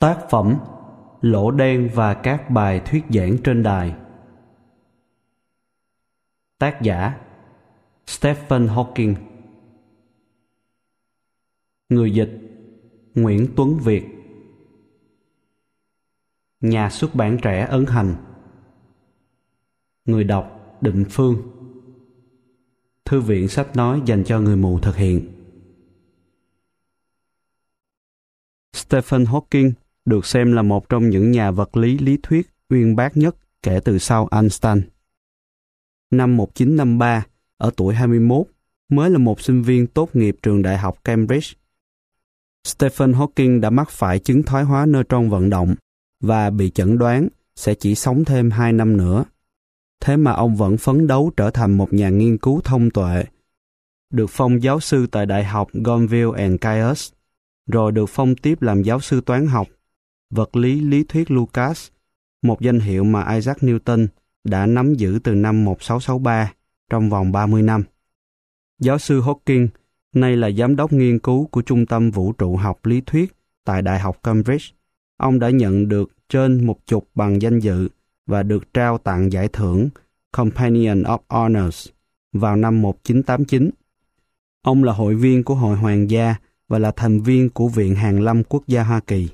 Tác phẩm Lỗ đen và các bài thuyết giảng trên đài. Tác giả Stephen Hawking. Người dịch Nguyễn Tuấn Việt. Nhà xuất bản Trẻ ấn hành. Người đọc Định Phương. Thư viện sách nói dành cho người mù thực hiện. Stephen Hawking được xem là một trong những nhà vật lý lý thuyết uyên bác nhất kể từ sau Einstein. Năm 1953, ở tuổi 21, mới là một sinh viên tốt nghiệp trường đại học Cambridge, Stephen Hawking đã mắc phải chứng thoái hóa neutron vận động và bị chẩn đoán sẽ chỉ sống thêm 2 năm nữa. Thế mà ông vẫn phấn đấu trở thành một nhà nghiên cứu thông tuệ, được phong giáo sư tại Đại học Gonville and Caius, rồi được phong tiếp làm giáo sư toán học, vật lý lý thuyết Lucas, một danh hiệu mà Isaac Newton đã nắm giữ từ năm 1663 trong vòng 30 năm. Giáo sư Hawking nay là giám đốc nghiên cứu của Trung tâm Vũ trụ học lý thuyết tại Đại học Cambridge. Ông đã nhận được trên 10 bằng danh dự và được trao tặng giải thưởng Companion of Honors vào năm 1989. Ông là hội viên của Hội Hoàng gia và là thành viên của Viện Hàn lâm Quốc gia Hoa Kỳ.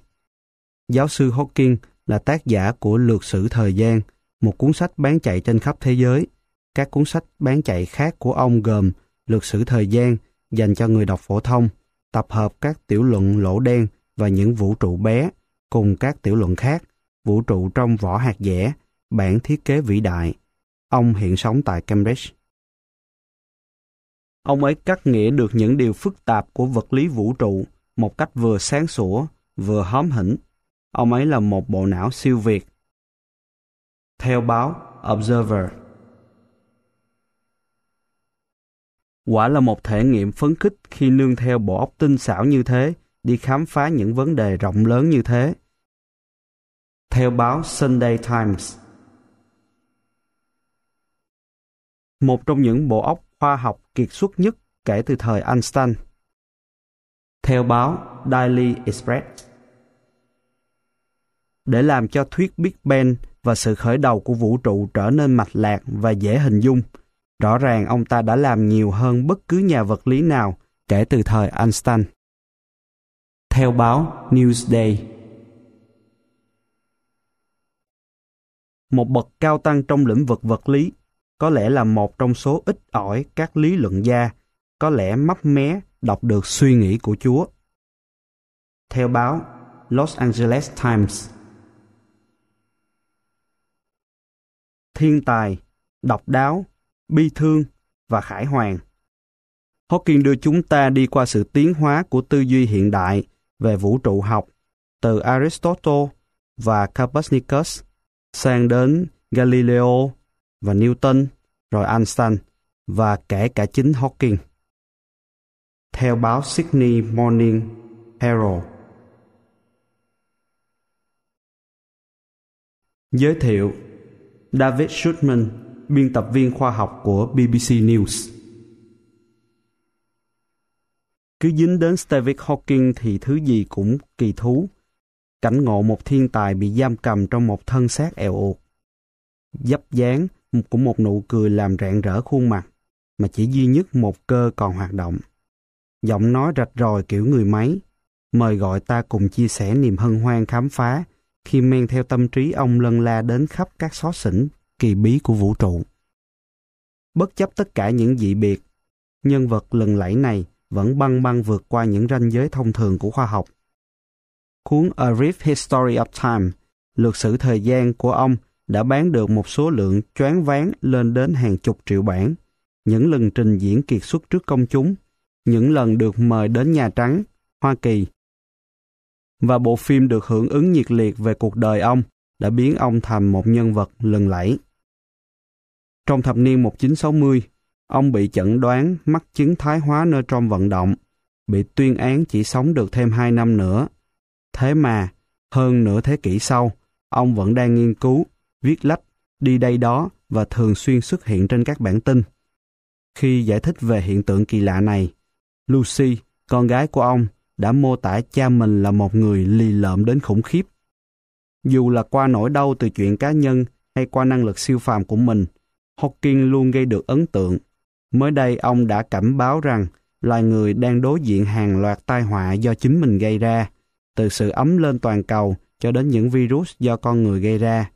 Giáo sư Hawking là tác giả của Lược sử thời gian, một cuốn sách bán chạy trên khắp thế giới. Các cuốn sách bán chạy khác của ông gồm Lược sử thời gian dành cho người đọc phổ thông, tập hợp các tiểu luận lỗ đen và những vũ trụ bé cùng các tiểu luận khác, vũ trụ trong vỏ hạt dẻ, bản thiết kế vĩ đại. Ông hiện sống tại Cambridge. Ông ấy cắt nghĩa được những điều phức tạp của vật lý vũ trụ một cách vừa sáng sủa, vừa hóm hỉnh. Ông ấy là một bộ não siêu việt. Theo báo Observer, quả là một thể nghiệm phấn khích khi nương theo bộ óc tinh xảo như thế đi khám phá những vấn đề rộng lớn như thế. Theo báo Sunday Times, một trong những bộ óc khoa học kiệt xuất nhất kể từ thời Einstein. Theo báo Daily Express, để làm cho thuyết Big Bang và sự khởi đầu của vũ trụ trở nên mạch lạc và dễ hình dung, rõ ràng ông ta đã làm nhiều hơn bất cứ nhà vật lý nào kể từ thời Einstein. Theo báo Newsday, một bậc cao tăng trong lĩnh vực vật lý, có lẽ là một trong số ít ỏi các lý luận gia, có lẽ mấp mé đọc được suy nghĩ của Chúa. Theo báo Los Angeles Times, thiên tài, độc đáo, bi thương và khải hoàn, Hawking đưa chúng ta đi qua sự tiến hóa của tư duy hiện đại về vũ trụ học, từ Aristotle và Copernicus sang đến Galileo và Newton, rồi Einstein và kể cả chính Hawking. Theo báo Sydney Morning Herald, giới thiệu David Shukman, biên tập viên khoa học của BBC News. Cứ dính đến Stephen Hawking thì thứ gì cũng kỳ thú. Cảnh ngộ một thiên tài bị giam cầm trong một thân xác èo uột, dấp dáng của một nụ cười làm rạng rỡ khuôn mặt mà chỉ duy nhất một cơ còn hoạt động, giọng nói rạch ròi kiểu người máy, mời gọi ta cùng chia sẻ niềm hân hoan khám phá khi men theo tâm trí ông lân la đến khắp các xó xỉnh kỳ bí của vũ trụ. Bất chấp tất cả những dị biệt, nhân vật lừng lẫy này vẫn băng băng vượt qua những ranh giới thông thường của khoa học. Cuốn A Brief History of Time, lược sử thời gian của ông đã bán được một số lượng choáng váng lên đến hàng chục triệu bản. Những lần trình diễn kiệt xuất trước công chúng, những lần được mời đến Nhà Trắng, Hoa Kỳ, và bộ phim được hưởng ứng nhiệt liệt về cuộc đời ông đã biến ông thành một nhân vật lừng lẫy. Trong thập niên 1960, ông bị chẩn đoán mắc chứng thoái hóa neutron vận động, bị tuyên án chỉ sống được thêm 2 năm nữa. Thế mà, hơn nửa thế kỷ sau, ông vẫn đang nghiên cứu, viết lách, đi đây đó và thường xuyên xuất hiện trên các bản tin. Khi giải thích về hiện tượng kỳ lạ này, Lucy, con gái của ông, đã mô tả cha mình là một người lì lợm đến khủng khiếp. Dù là qua nỗi đau từ chuyện cá nhân hay qua năng lực siêu phàm của mình, Hawking luôn gây được ấn tượng. Mới đây ông đã cảnh báo rằng loài người đang đối diện hàng loạt tai họa do chính mình gây ra, từ sự ấm lên toàn cầu cho đến những virus do con người gây ra.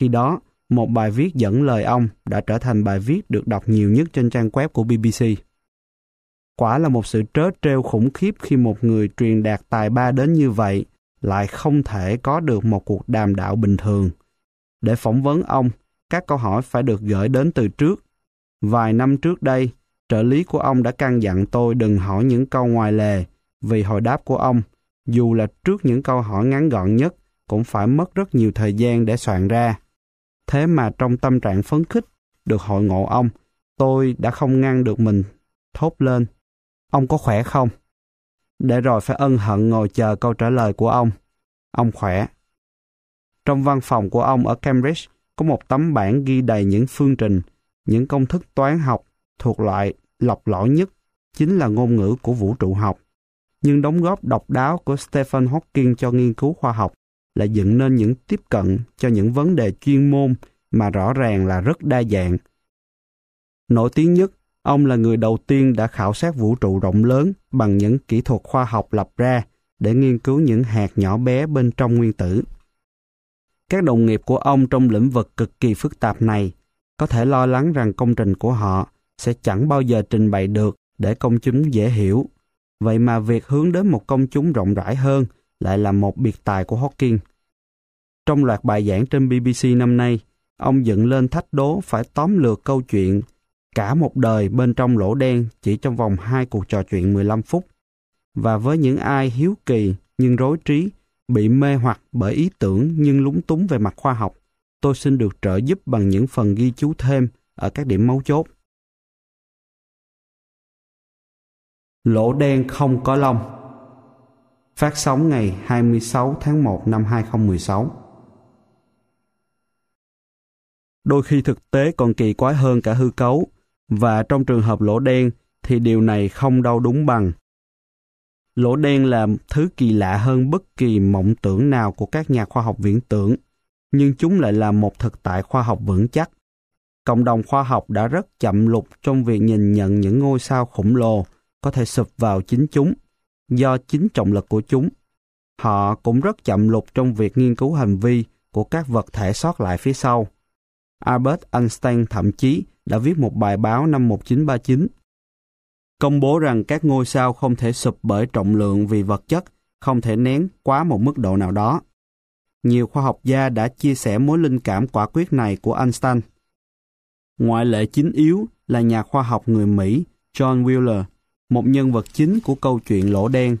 Khi đó, một bài viết dẫn lời ông đã trở thành bài viết được đọc nhiều nhất trên trang web của BBC. Quả là một sự trớ trêu khủng khiếp khi một người truyền đạt tài ba đến như vậy lại không thể có được một cuộc đàm đạo bình thường. Để phỏng vấn ông, các câu hỏi phải được gửi đến từ trước. Vài năm trước đây, trợ lý của ông đã căn dặn tôi đừng hỏi những câu ngoài lề, vì hồi đáp của ông, dù là trước những câu hỏi ngắn gọn nhất, cũng phải mất rất nhiều thời gian để soạn ra. Thế mà trong tâm trạng phấn khích được hội ngộ ông, tôi đã không ngăn được mình thốt lên: "Ông có khỏe không?" Để rồi phải ân hận ngồi chờ câu trả lời của ông. Ông khỏe. Trong văn phòng của ông ở Cambridge có một tấm bảng ghi đầy những phương trình, những công thức toán học thuộc loại lọc lõi nhất, chính là ngôn ngữ của vũ trụ học. Nhưng đóng góp độc đáo của Stephen Hawking cho nghiên cứu khoa học là dựng nên những tiếp cận cho những vấn đề chuyên môn mà rõ ràng là rất đa dạng. Nổi tiếng nhất, ông là người đầu tiên đã khảo sát vũ trụ rộng lớn bằng những kỹ thuật khoa học lập ra để nghiên cứu những hạt nhỏ bé bên trong nguyên tử. Các đồng nghiệp của ông trong lĩnh vực cực kỳ phức tạp này có thể lo lắng rằng công trình của họ sẽ chẳng bao giờ trình bày được để công chúng dễ hiểu. Vậy mà việc hướng đến một công chúng rộng rãi hơn lại là một biệt tài của Hawking. Trong loạt bài giảng trên BBC năm nay, ông dựng lên thách đố phải tóm lược câu chuyện cả một đời bên trong lỗ đen chỉ trong vòng 2 cuộc trò chuyện 15 phút. Và với những ai hiếu kỳ nhưng rối trí, bị mê hoặc bởi ý tưởng nhưng lúng túng về mặt khoa học, tôi xin được trợ giúp bằng những phần ghi chú thêm ở các điểm mấu chốt. Lỗ đen không có lông. Phát sóng ngày 26 tháng 1 năm 2016. Đôi khi thực tế còn kỳ quái hơn cả hư cấu, và trong trường hợp lỗ đen thì điều này không đâu đúng bằng. Lỗ đen là thứ kỳ lạ hơn bất kỳ mộng tưởng nào của các nhà khoa học viễn tưởng, nhưng chúng lại là một thực tại khoa học vững chắc. Cộng đồng khoa học đã rất chậm lục trong việc nhìn nhận những ngôi sao khổng lồ có thể sụp vào chính chúng, do chính trọng lực của chúng. Họ cũng rất chậm lục trong việc nghiên cứu hành vi của các vật thể sót lại phía sau. Albert Einstein thậm chí đã viết một bài báo năm 1939 công bố rằng các ngôi sao không thể sụp bởi trọng lượng vì vật chất không thể nén quá một mức độ nào đó. Nhiều khoa học gia đã chia sẻ mối linh cảm quả quyết này của Einstein. Ngoại lệ chính yếu là nhà khoa học người Mỹ John Wheeler, một nhân vật chính của câu chuyện lỗ đen,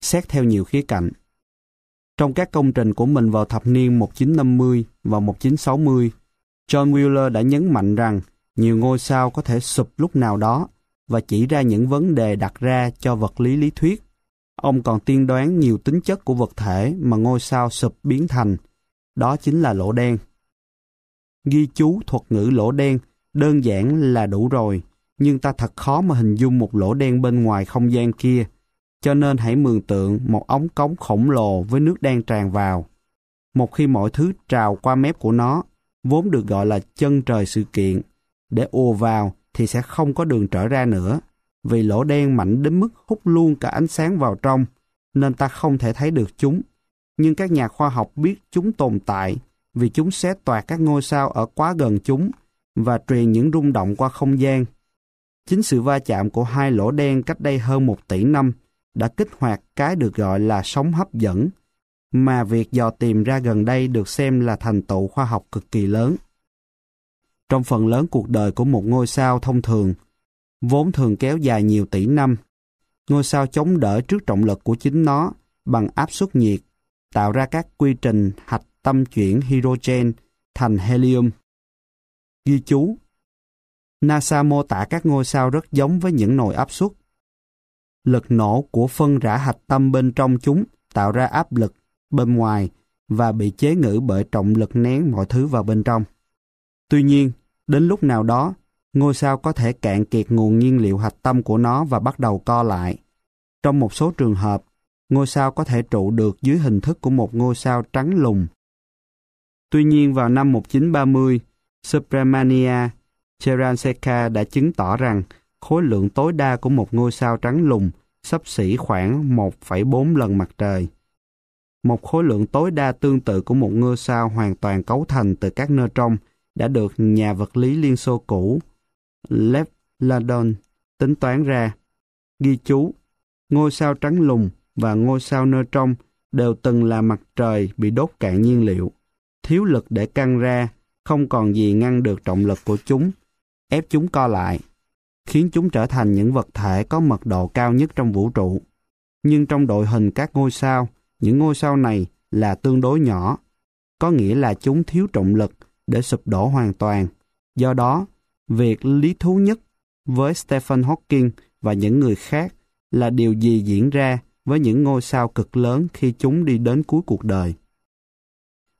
xét theo nhiều khía cạnh. Trong các công trình của mình vào thập niên 1950 và 1960, John Wheeler đã nhấn mạnh rằng nhiều ngôi sao có thể sụp lúc nào đó và chỉ ra những vấn đề đặt ra cho vật lý lý thuyết. Ông còn tiên đoán nhiều tính chất của vật thể mà ngôi sao sụp biến thành. Đó chính là lỗ đen. Ghi chú thuật ngữ lỗ đen đơn giản là đủ rồi, nhưng ta thật khó mà hình dung một lỗ đen bên ngoài không gian kia. Cho nên hãy mường tượng một ống cống khổng lồ với nước đen tràn vào. Một khi mọi thứ trào qua mép của nó, vốn được gọi là chân trời sự kiện, để ùa vào thì sẽ không có đường trở ra nữa, vì lỗ đen mạnh đến mức hút luôn cả ánh sáng vào trong, nên ta không thể thấy được chúng. Nhưng các nhà khoa học biết chúng tồn tại, vì chúng xé toạc các ngôi sao ở quá gần chúng và truyền những rung động qua không gian. Chính sự va chạm của hai lỗ đen cách đây hơn 1 tỷ năm đã kích hoạt cái được gọi là sóng hấp dẫn, mà việc dò tìm ra gần đây được xem là thành tựu khoa học cực kỳ lớn. Trong phần lớn cuộc đời của một ngôi sao thông thường, vốn thường kéo dài nhiều tỷ năm, ngôi sao chống đỡ trước trọng lực của chính nó bằng áp suất nhiệt, tạo ra các quy trình hạch tâm chuyển hydrogen thành helium. Ghi chú: NASA mô tả các ngôi sao rất giống với những nồi áp suất. Lực nổ của phân rã hạch tâm bên trong chúng tạo ra áp lực bên ngoài và bị chế ngự bởi trọng lực nén mọi thứ vào bên trong. Tuy nhiên, đến lúc nào đó, ngôi sao có thể cạn kiệt nguồn nhiên liệu hạch tâm của nó và bắt đầu co lại. Trong một số trường hợp, ngôi sao có thể trụ được dưới hình thức của một ngôi sao trắng lùng. Tuy nhiên vào năm 1930, Subramanyan Chandrasekhar đã chứng tỏ rằng khối lượng tối đa của một ngôi sao trắng lùng xấp xỉ khoảng 1,4 lần mặt trời. Một khối lượng tối đa tương tự của một ngôi sao hoàn toàn cấu thành từ các neutron đã được nhà vật lý Liên Xô cũ Lev Landon tính toán ra. Ghi chú, ngôi sao trắng lùng và ngôi sao neutron đều từng là mặt trời bị đốt cạn nhiên liệu. Thiếu lực để căng ra, không còn gì ngăn được trọng lực của chúng, ép chúng co lại, khiến chúng trở thành những vật thể có mật độ cao nhất trong vũ trụ. Nhưng trong đội hình các ngôi sao, những ngôi sao này là tương đối nhỏ, có nghĩa là chúng thiếu trọng lực để sụp đổ hoàn toàn. Do đó, việc lý thú nhất với Stephen Hawking và những người khác là điều gì diễn ra với những ngôi sao cực lớn khi chúng đi đến cuối cuộc đời.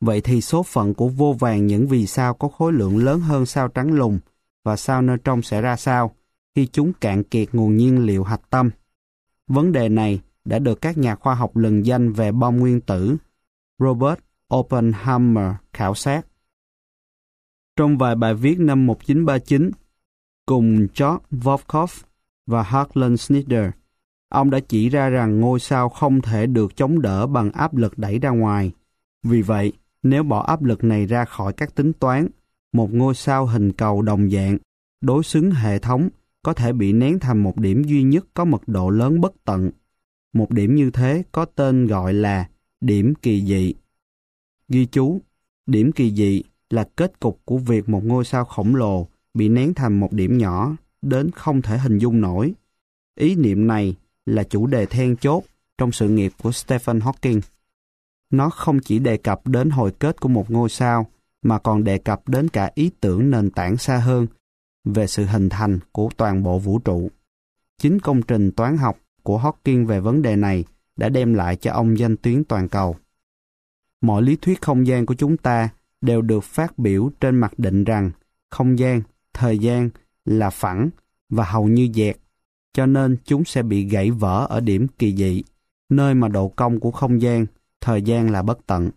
Vậy thì số phận của vô vàn những vì sao có khối lượng lớn hơn sao trắng lùng và sao neutron sẽ ra sao khi chúng cạn kiệt nguồn nhiên liệu hạch tâm? Vấn đề này đã được các nhà khoa học lừng danh về bom nguyên tử Robert Oppenheimer khảo sát. Trong vài bài viết năm 1939, cùng George Volkoff và Harlan Snyder, ông đã chỉ ra rằng ngôi sao không thể được chống đỡ bằng áp lực đẩy ra ngoài. Vì vậy, nếu bỏ áp lực này ra khỏi các tính toán, một ngôi sao hình cầu đồng dạng, đối xứng hệ thống, có thể bị nén thành một điểm duy nhất có mật độ lớn bất tận. Một điểm như thế có tên gọi là điểm kỳ dị. Ghi chú, điểm kỳ dị là kết cục của việc một ngôi sao khổng lồ bị nén thành một điểm nhỏ đến không thể hình dung nổi. Ý niệm này là chủ đề then chốt trong sự nghiệp của Stephen Hawking. Nó không chỉ đề cập đến hồi kết của một ngôi sao, mà còn đề cập đến cả ý tưởng nền tảng xa hơn về sự hình thành của toàn bộ vũ trụ. Chính công trình toán học của Hawking về vấn đề này đã đem lại cho ông danh tiếng toàn cầu. Mọi lý thuyết không gian của chúng ta đều được phát biểu trên mặc định rằng không gian, thời gian là phẳng và hầu như dẹt, cho nên chúng sẽ bị gãy vỡ ở điểm kỳ dị, nơi mà độ cong của không gian, thời gian là bất tận.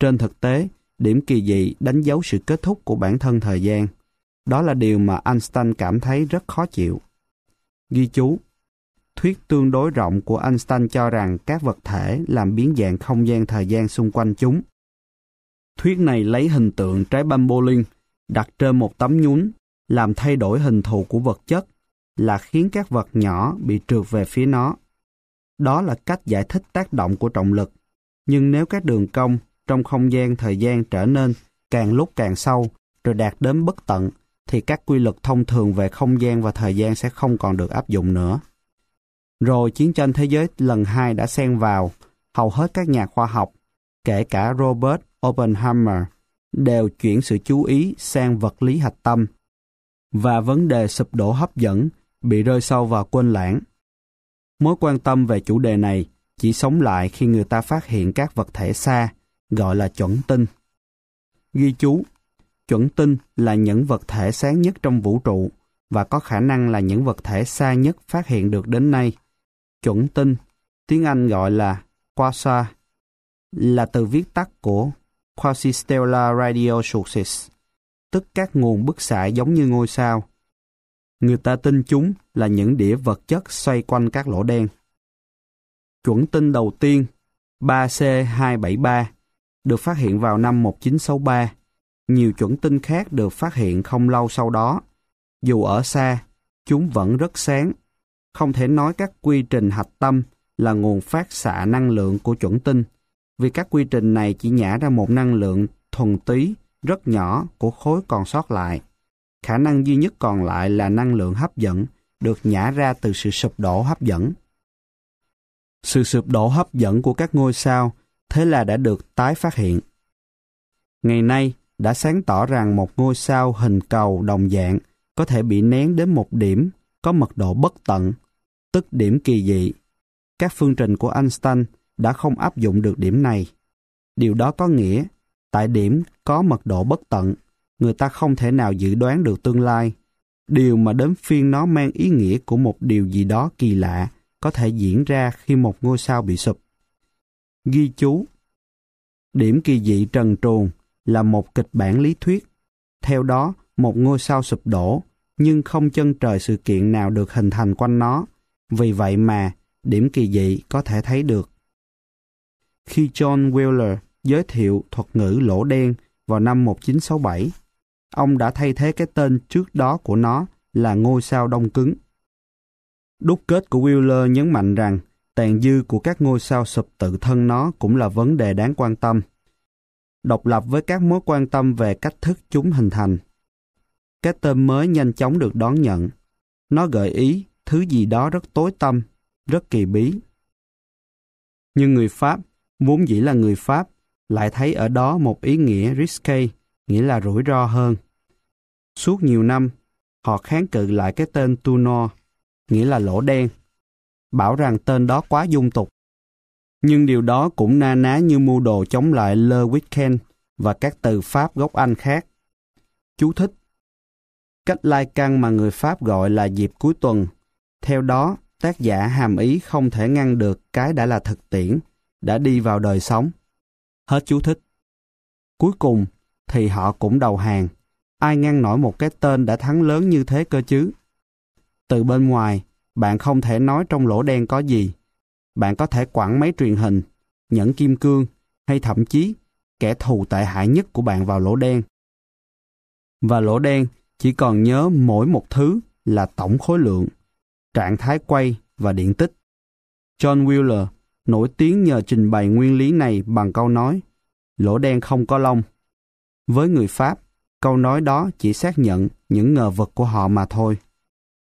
Trên thực tế, điểm kỳ dị đánh dấu sự kết thúc của bản thân thời gian. Đó là điều mà Einstein cảm thấy rất khó chịu. Ghi chú, thuyết tương đối rộng của Einstein cho rằng các vật thể làm biến dạng không gian thời gian xung quanh chúng. Thuyết này lấy hình tượng trái banh bowling đặt trên một tấm nhún làm thay đổi hình thù của vật chất là khiến các vật nhỏ bị trượt về phía nó. Đó là cách giải thích tác động của trọng lực. Nhưng nếu các đường cong trong không gian thời gian trở nên càng lúc càng sâu rồi đạt đến bất tận thì các quy luật thông thường về không gian và thời gian sẽ không còn được áp dụng nữa. Rồi chiến tranh thế giới lần 2 đã xen vào, hầu hết các nhà khoa học, kể cả Robert Oppenheimer, đều chuyển sự chú ý sang vật lý hạch tâm và vấn đề sụp đổ hấp dẫn bị rơi sâu vào quên lãng. Mối quan tâm về chủ đề này chỉ sống lại khi người ta phát hiện các vật thể xa, gọi là chuẩn tinh. Ghi chú, chuẩn tinh là những vật thể sáng nhất trong vũ trụ và có khả năng là những vật thể xa nhất phát hiện được đến nay. Chuẩn tinh, tiếng Anh gọi là quasar, là từ viết tắt của Quasi-Stellar Radio Sources, tức các nguồn bức xạ giống như ngôi sao. Người ta tin chúng là những đĩa vật chất xoay quanh các lỗ đen. Chuẩn tinh đầu tiên, 3C273, được phát hiện vào năm 1963. Nhiều chuẩn tinh khác được phát hiện không lâu sau đó. Dù ở xa, chúng vẫn rất sáng. Không thể nói các quy trình hạch tâm là nguồn phát xạ năng lượng của chuẩn tinh, vì các quy trình này chỉ nhả ra một năng lượng thuần túy rất nhỏ của khối còn sót lại. Khả năng duy nhất còn lại là năng lượng hấp dẫn được nhả ra từ sự sụp đổ hấp dẫn. Sự sụp đổ hấp dẫn của các ngôi sao thế là đã được tái phát hiện. Ngày nay đã sáng tỏ rằng một ngôi sao hình cầu đồng dạng có thể bị nén đến một điểm có mật độ bất tận, tức điểm kỳ dị. Các phương trình của Einstein đã không áp dụng được điểm này. Điều đó có nghĩa, tại điểm có mật độ bất tận, người ta không thể nào dự đoán được tương lai, điều mà đến phiên nó mang ý nghĩa của một điều gì đó kỳ lạ có thể diễn ra khi một ngôi sao bị sụp. Ghi chú: Điểm kỳ dị trần truồng là một kịch bản lý thuyết. Theo đó, một ngôi sao sụp đổ, nhưng không chân trời sự kiện nào được hình thành quanh nó. Vì vậy mà, điểm kỳ dị có thể thấy được. Khi John Wheeler giới thiệu thuật ngữ lỗ đen vào năm 1967, ông đã thay thế cái tên trước đó của nó là ngôi sao đông cứng. Đúc kết của Wheeler nhấn mạnh rằng tàn dư của các ngôi sao sụp tự thân nó cũng là vấn đề đáng quan tâm, độc lập với các mối quan tâm về cách thức chúng hình thành. Cái tên mới nhanh chóng được đón nhận. Nó gợi ý thứ gì đó rất tối tăm, rất kỳ bí. Nhưng người Pháp, vốn dĩ là người Pháp, lại thấy ở đó một ý nghĩa risque, nghĩa là rủi ro hơn. Suốt nhiều năm, họ kháng cự lại cái tên Tunnel, nghĩa là lỗ đen, bảo rằng tên đó quá dung tục. Nhưng điều đó cũng na ná như mưu đồ chống lại Le Weekend và các từ Pháp gốc Anh khác. Chú thích: Cách lai căng mà người Pháp gọi là dịp cuối tuần. Theo đó, tác giả hàm ý không thể ngăn được cái đã là thực tiễn, đã đi vào đời sống. Hết chú thích. Cuối cùng thì họ cũng đầu hàng. Ai ngăn nổi một cái tên đã thắng lớn như thế cơ chứ? Từ bên ngoài, bạn không thể nói trong lỗ đen có gì. Bạn có thể quẳng máy truyền hình, nhẫn kim cương hay thậm chí kẻ thù tệ hại nhất của bạn vào lỗ đen. Và lỗ đen chỉ còn nhớ mỗi một thứ là tổng khối lượng, trạng thái quay và điện tích. John Wheeler nổi tiếng nhờ trình bày nguyên lý này bằng câu nói lỗ đen không có lông. Với người Pháp, câu nói đó chỉ xác nhận những ngờ vực của họ mà thôi.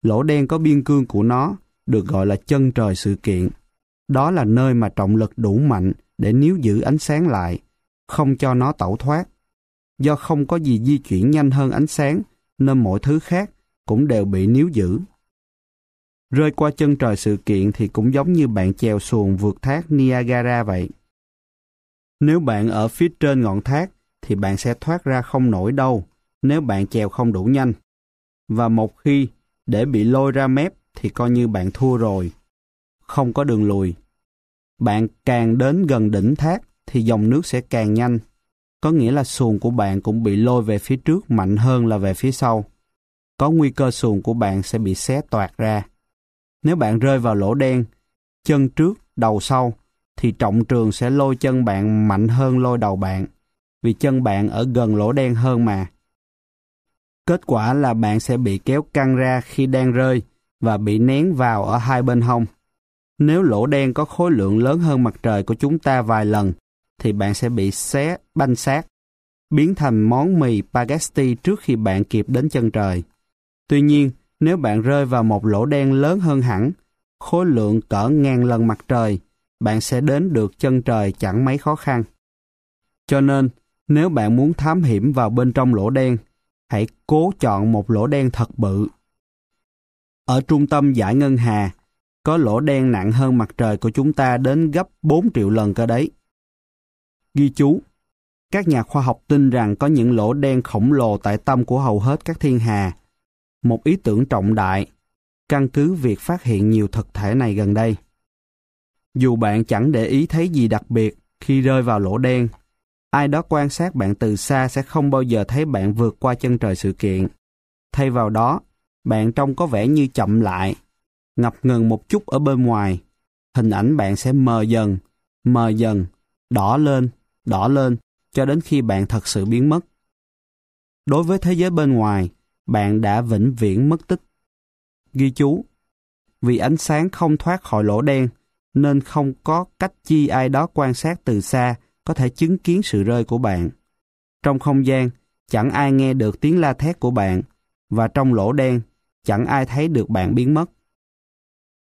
Lỗ đen có biên cương của nó, được gọi là chân trời sự kiện. Đó là nơi mà trọng lực đủ mạnh để níu giữ ánh sáng lại, không cho nó tẩu thoát. Do không có gì di chuyển nhanh hơn ánh sáng, nên mọi thứ khác cũng đều bị níu giữ. Rơi qua chân trời sự kiện thì cũng giống như bạn chèo xuồng vượt thác Niagara vậy. Nếu bạn ở phía trên ngọn thác, thì bạn sẽ thoát ra không nổi đâu nếu bạn chèo không đủ nhanh. Và một khi để bị lôi ra mép thì coi như bạn thua rồi. Không có đường lùi. Bạn càng đến gần đỉnh thác thì dòng nước sẽ càng nhanh. Có nghĩa là xuồng của bạn cũng bị lôi về phía trước mạnh hơn là về phía sau. Có nguy cơ xuồng của bạn sẽ bị xé toạc ra. Nếu bạn rơi vào lỗ đen, chân trước, đầu sau, thì trọng trường sẽ lôi chân bạn mạnh hơn lôi đầu bạn, vì chân bạn ở gần lỗ đen hơn mà. Kết quả là bạn sẽ bị kéo căng ra khi đang rơi và bị nén vào ở hai bên hông. Nếu lỗ đen có khối lượng lớn hơn mặt trời của chúng ta vài lần, thì bạn sẽ bị xé banh xác, biến thành món mì spaghetti trước khi bạn kịp đến chân trời. Tuy nhiên, nếu bạn rơi vào một lỗ đen lớn hơn hẳn, khối lượng cỡ ngàn lần mặt trời, bạn sẽ đến được chân trời chẳng mấy khó khăn. Cho nên, nếu bạn muốn thám hiểm vào bên trong lỗ đen, hãy cố chọn một lỗ đen thật bự. Ở trung tâm dải ngân hà, có lỗ đen nặng hơn mặt trời của chúng ta đến gấp 4 triệu lần cơ đấy. Ghi chú: Các nhà khoa học tin rằng có những lỗ đen khổng lồ tại tâm của hầu hết các thiên hà. Một ý tưởng trọng đại, căn cứ việc phát hiện nhiều thực thể này gần đây. Dù bạn chẳng để ý thấy gì đặc biệt khi rơi vào lỗ đen, ai đó quan sát bạn từ xa sẽ không bao giờ thấy bạn vượt qua chân trời sự kiện. Thay vào đó, bạn trông có vẻ như chậm lại, ngập ngừng một chút ở bên ngoài. Hình ảnh bạn sẽ mờ dần, đỏ lên, cho đến khi bạn thật sự biến mất. Đối với thế giới bên ngoài, bạn đã vĩnh viễn mất tích. Ghi chú: Vì ánh sáng không thoát khỏi lỗ đen, nên không có cách chi ai đó quan sát từ xa có thể chứng kiến sự rơi của bạn. Trong không gian, chẳng ai nghe được tiếng la thét của bạn, và trong lỗ đen, chẳng ai thấy được bạn biến mất.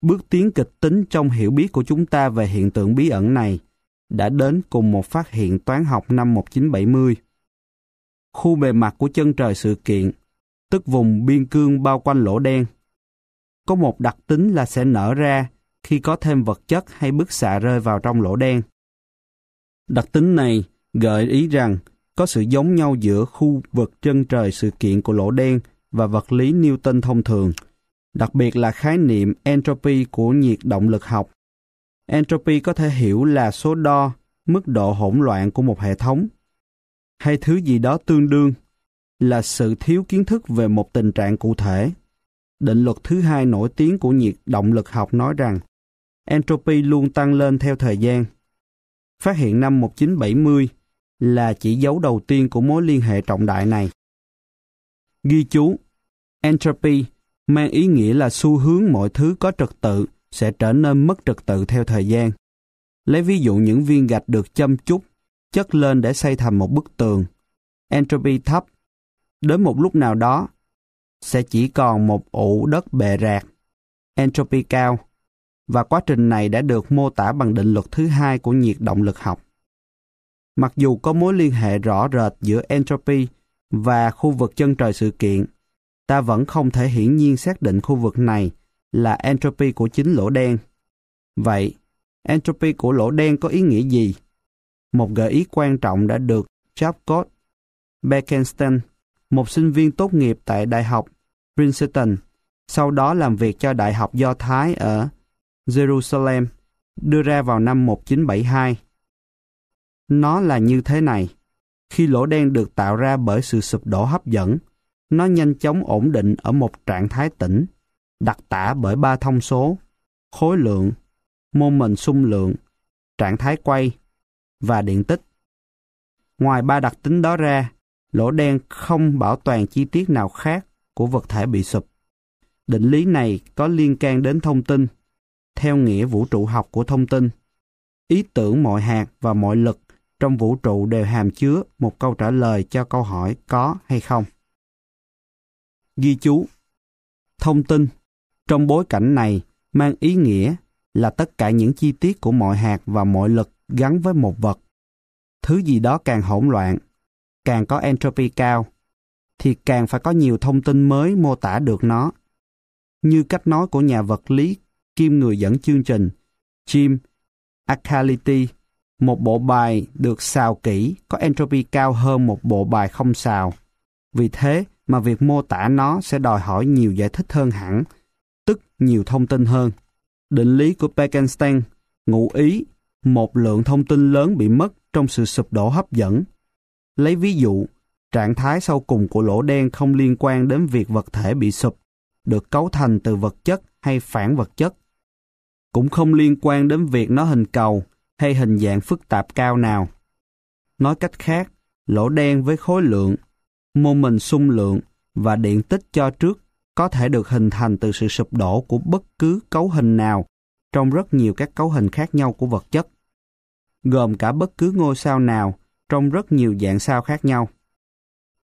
Bước tiến kịch tính trong hiểu biết của chúng ta về hiện tượng bí ẩn này đã đến cùng một phát hiện toán học năm 1970. Khu bề mặt của chân trời sự kiện, tức vùng biên cương bao quanh lỗ đen, có một đặc tính là sẽ nở ra khi có thêm vật chất hay bức xạ rơi vào trong lỗ đen. Đặc tính này gợi ý rằng có sự giống nhau giữa khu vực chân trời sự kiện của lỗ đen và vật lý Newton thông thường, đặc biệt là khái niệm entropy của nhiệt động lực học. Entropy có thể hiểu là số đo, mức độ hỗn loạn của một hệ thống, hay thứ gì đó tương đương, là sự thiếu kiến thức về một tình trạng cụ thể. Định luật thứ hai nổi tiếng của nhiệt động lực học nói rằng entropy luôn tăng lên theo thời gian. Phát hiện năm 1970 là chỉ dấu đầu tiên của mối liên hệ trọng đại này. Ghi chú, entropy mang ý nghĩa là xu hướng mọi thứ có trật tự sẽ trở nên mất trật tự theo thời gian. Lấy ví dụ những viên gạch được châm chúc, chất lên để xây thành một bức tường. Entropy thấp, đến một lúc nào đó, sẽ chỉ còn một ụ đất bề rạc. Entropy cao, và quá trình này đã được mô tả bằng định luật thứ hai của nhiệt động lực học. Mặc dù có mối liên hệ rõ rệt giữa entropy và khu vực chân trời sự kiện, ta vẫn không thể hiển nhiên xác định khu vực này là entropy của chính lỗ đen. Vậy, entropy của lỗ đen có ý nghĩa gì? Một gợi ý quan trọng đã được Jacob Bekenstein, một sinh viên tốt nghiệp tại Đại học Princeton, sau đó làm việc cho Đại học Do Thái ở Jerusalem, đưa ra vào năm 1972. Nó là như thế này. Khi lỗ đen được tạo ra bởi sự sụp đổ hấp dẫn, nó nhanh chóng ổn định ở một trạng thái tĩnh, đặc tả bởi ba thông số, khối lượng, moment xung lượng, trạng thái quay và điện tích. Ngoài ba đặc tính đó ra, lỗ đen không bảo toàn chi tiết nào khác của vật thể bị sụp. Định lý này có liên can đến thông tin, theo nghĩa vũ trụ học của thông tin. Ý tưởng mọi hạt và mọi lực trong vũ trụ đều hàm chứa một câu trả lời cho câu hỏi có hay không. Ghi chú, thông tin trong bối cảnh này mang ý nghĩa là tất cả những chi tiết của mọi hạt và mọi lực gắn với một vật. Thứ gì đó càng hỗn loạn, càng có entropy cao, thì càng phải có nhiều thông tin mới mô tả được nó. Như cách nói của nhà vật lý kiêm người dẫn chương trình Jim Acality, một bộ bài được xào kỹ có entropy cao hơn một bộ bài không xào. Vì thế mà việc mô tả nó sẽ đòi hỏi nhiều giải thích hơn hẳn, tức nhiều thông tin hơn. Định lý của Bekenstein ngụ ý một lượng thông tin lớn bị mất trong sự sụp đổ hấp dẫn. Lấy ví dụ, trạng thái sau cùng của lỗ đen không liên quan đến việc vật thể bị sụp, được cấu thành từ vật chất hay phản vật chất. Cũng không liên quan đến việc nó hình cầu hay hình dạng phức tạp cao nào. Nói cách khác, lỗ đen với khối lượng, moment xung lượng và điện tích cho trước có thể được hình thành từ sự sụp đổ của bất cứ cấu hình nào trong rất nhiều các cấu hình khác nhau của vật chất, gồm cả bất cứ ngôi sao nào trong rất nhiều dạng sao khác nhau.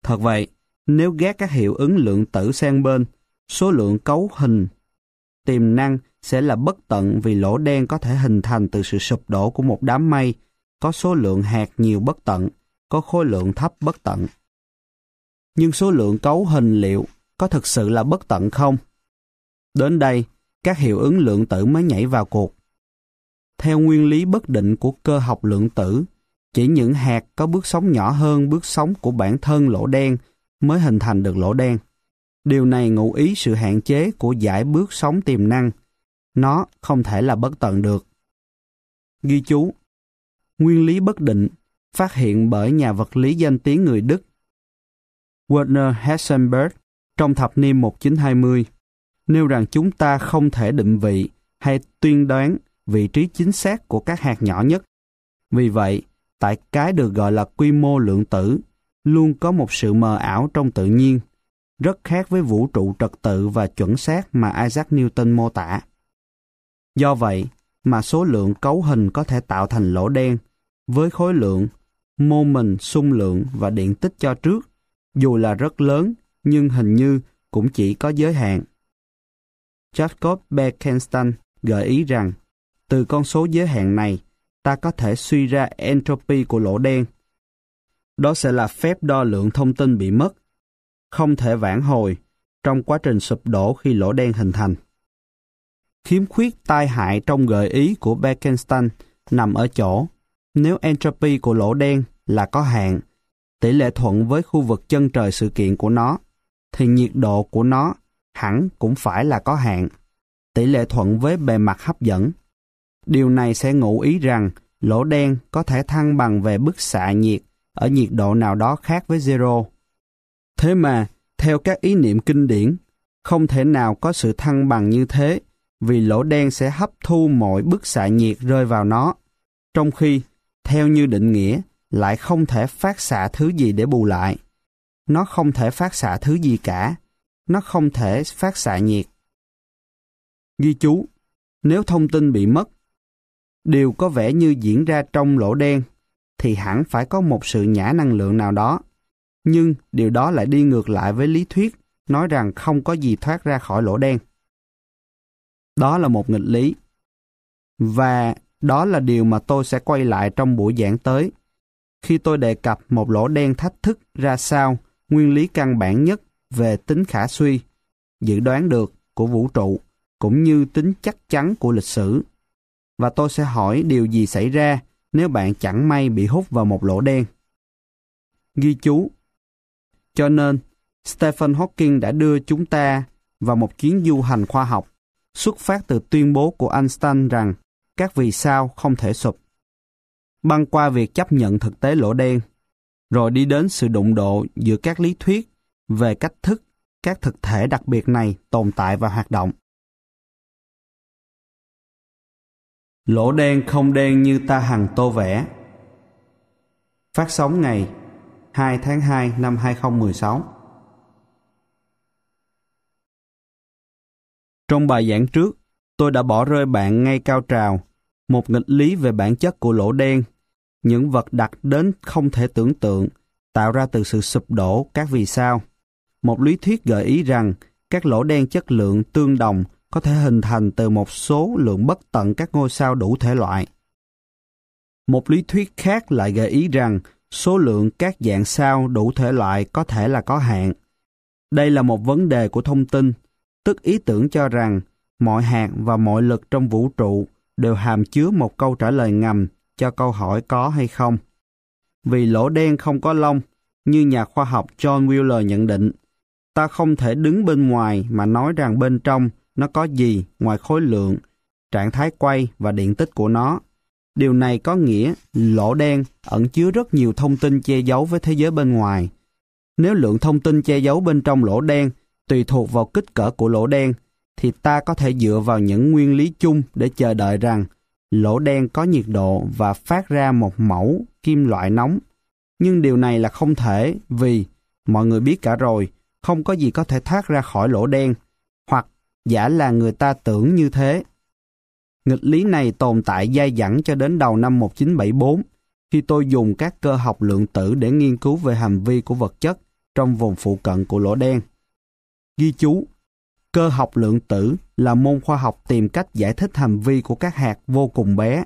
Thật vậy, nếu ghép các hiệu ứng lượng tử sang bên, số lượng cấu hình tiềm năng sẽ là bất tận vì lỗ đen có thể hình thành từ sự sụp đổ của một đám mây có số lượng hạt nhiều bất tận, có khối lượng thấp bất tận. Nhưng số lượng cấu hình liệu có thực sự là bất tận không? Đến đây, các hiệu ứng lượng tử mới nhảy vào cuộc. Theo nguyên lý bất định của cơ học lượng tử, chỉ những hạt có bước sóng nhỏ hơn bước sóng của bản thân lỗ đen mới hình thành được lỗ đen. Điều này ngụ ý sự hạn chế của dải bước sóng tiềm năng. Nó không thể là bất tận được. Ghi chú, nguyên lý bất định phát hiện bởi nhà vật lý danh tiếng người Đức Werner Heisenberg trong thập niên 1920 nêu rằng chúng ta không thể định vị hay tuyên đoán vị trí chính xác của các hạt nhỏ nhất. Vì vậy, tại cái được gọi là quy mô lượng tử luôn có một sự mờ ảo trong tự nhiên, rất khác với vũ trụ trật tự và chuẩn xác mà Isaac Newton mô tả. Do vậy mà số lượng cấu hình có thể tạo thành lỗ đen với khối lượng, moment xung lượng và điện tích cho trước, dù là rất lớn nhưng hình như cũng chỉ có giới hạn. Jacob Bekenstein gợi ý rằng từ con số giới hạn này ta có thể suy ra entropy của lỗ đen. Đó sẽ là phép đo lượng thông tin bị mất, không thể vãn hồi trong quá trình sụp đổ khi lỗ đen hình thành. Khiếm khuyết tai hại trong gợi ý của Bekenstein nằm ở chỗ, nếu entropy của lỗ đen là có hạn, tỷ lệ thuận với khu vực chân trời sự kiện của nó, thì nhiệt độ của nó hẳn cũng phải là có hạn, tỷ lệ thuận với bề mặt hấp dẫn. Điều này sẽ ngụ ý rằng lỗ đen có thể thăng bằng về bức xạ nhiệt ở nhiệt độ nào đó khác với zero. Thế mà, theo các ý niệm kinh điển, không thể nào có sự thăng bằng như thế vì lỗ đen sẽ hấp thu mọi bức xạ nhiệt rơi vào nó, trong khi, theo như định nghĩa, lại không thể phát xạ thứ gì để bù lại. Nó không thể phát xạ thứ gì cả. Nó không thể phát xạ nhiệt. Ghi chú, nếu thông tin bị mất, điều có vẻ như diễn ra trong lỗ đen, thì hẳn phải có một sự nhả năng lượng nào đó. Nhưng điều đó lại đi ngược lại với lý thuyết, nói rằng không có gì thoát ra khỏi lỗ đen. Đó là một nghịch lý. Và đó là điều mà tôi sẽ quay lại trong buổi giảng tới, khi tôi đề cập một lỗ đen thách thức ra sao nguyên lý căn bản nhất về tính khả suy, dự đoán được của vũ trụ, cũng như tính chắc chắn của lịch sử. Và tôi sẽ hỏi điều gì xảy ra nếu bạn chẳng may bị hút vào một lỗ đen. Ghi chú. Cho nên, Stephen Hawking đã đưa chúng ta vào một chuyến du hành khoa học, xuất phát từ tuyên bố của Einstein rằng các vì sao không thể sụp, băng qua việc chấp nhận thực tế lỗ đen, rồi đi đến sự đụng độ giữa các lý thuyết về cách thức các thực thể đặc biệt này tồn tại và hoạt động. Lỗ đen không đen như ta hằng tô vẽ. Phát sóng ngày 2 tháng 2 năm 2016. Trong bài giảng trước, tôi đã bỏ rơi bạn ngay cao trào, một nghịch lý về bản chất của lỗ đen, những vật đặc đến không thể tưởng tượng, tạo ra từ sự sụp đổ các vì sao. Một lý thuyết gợi ý rằng các lỗ đen chất lượng tương đồng có thể hình thành từ một số lượng bất tận các ngôi sao đủ thể loại. Một lý thuyết khác lại gợi ý rằng số lượng các dạng sao đủ thể loại có thể là có hạn. Đây là một vấn đề của thông tin, tức ý tưởng cho rằng mọi hạt và mọi lực trong vũ trụ đều hàm chứa một câu trả lời ngầm cho câu hỏi có hay không. Vì lỗ đen không có lông, như nhà khoa học John Wheeler nhận định, ta không thể đứng bên ngoài mà nói rằng bên trong nó có gì ngoài khối lượng, trạng thái quay và điện tích của nó. Điều này có nghĩa lỗ đen ẩn chứa rất nhiều thông tin che giấu với thế giới bên ngoài. Nếu lượng thông tin che giấu bên trong lỗ đen tùy thuộc vào kích cỡ của lỗ đen, thì ta có thể dựa vào những nguyên lý chung để chờ đợi rằng lỗ đen có nhiệt độ và phát ra một mẫu kim loại nóng. Nhưng điều này là không thể vì, mọi người biết cả rồi, không có gì có thể thoát ra khỏi lỗ đen, hoặc giả là người ta tưởng như thế. Nghịch lý này tồn tại dai dẳng cho đến đầu năm 1974, khi tôi dùng các cơ học lượng tử để nghiên cứu về hành vi của vật chất trong vùng phụ cận của lỗ đen. Ghi chú, cơ học lượng tử là môn khoa học tìm cách giải thích hành vi của các hạt vô cùng bé.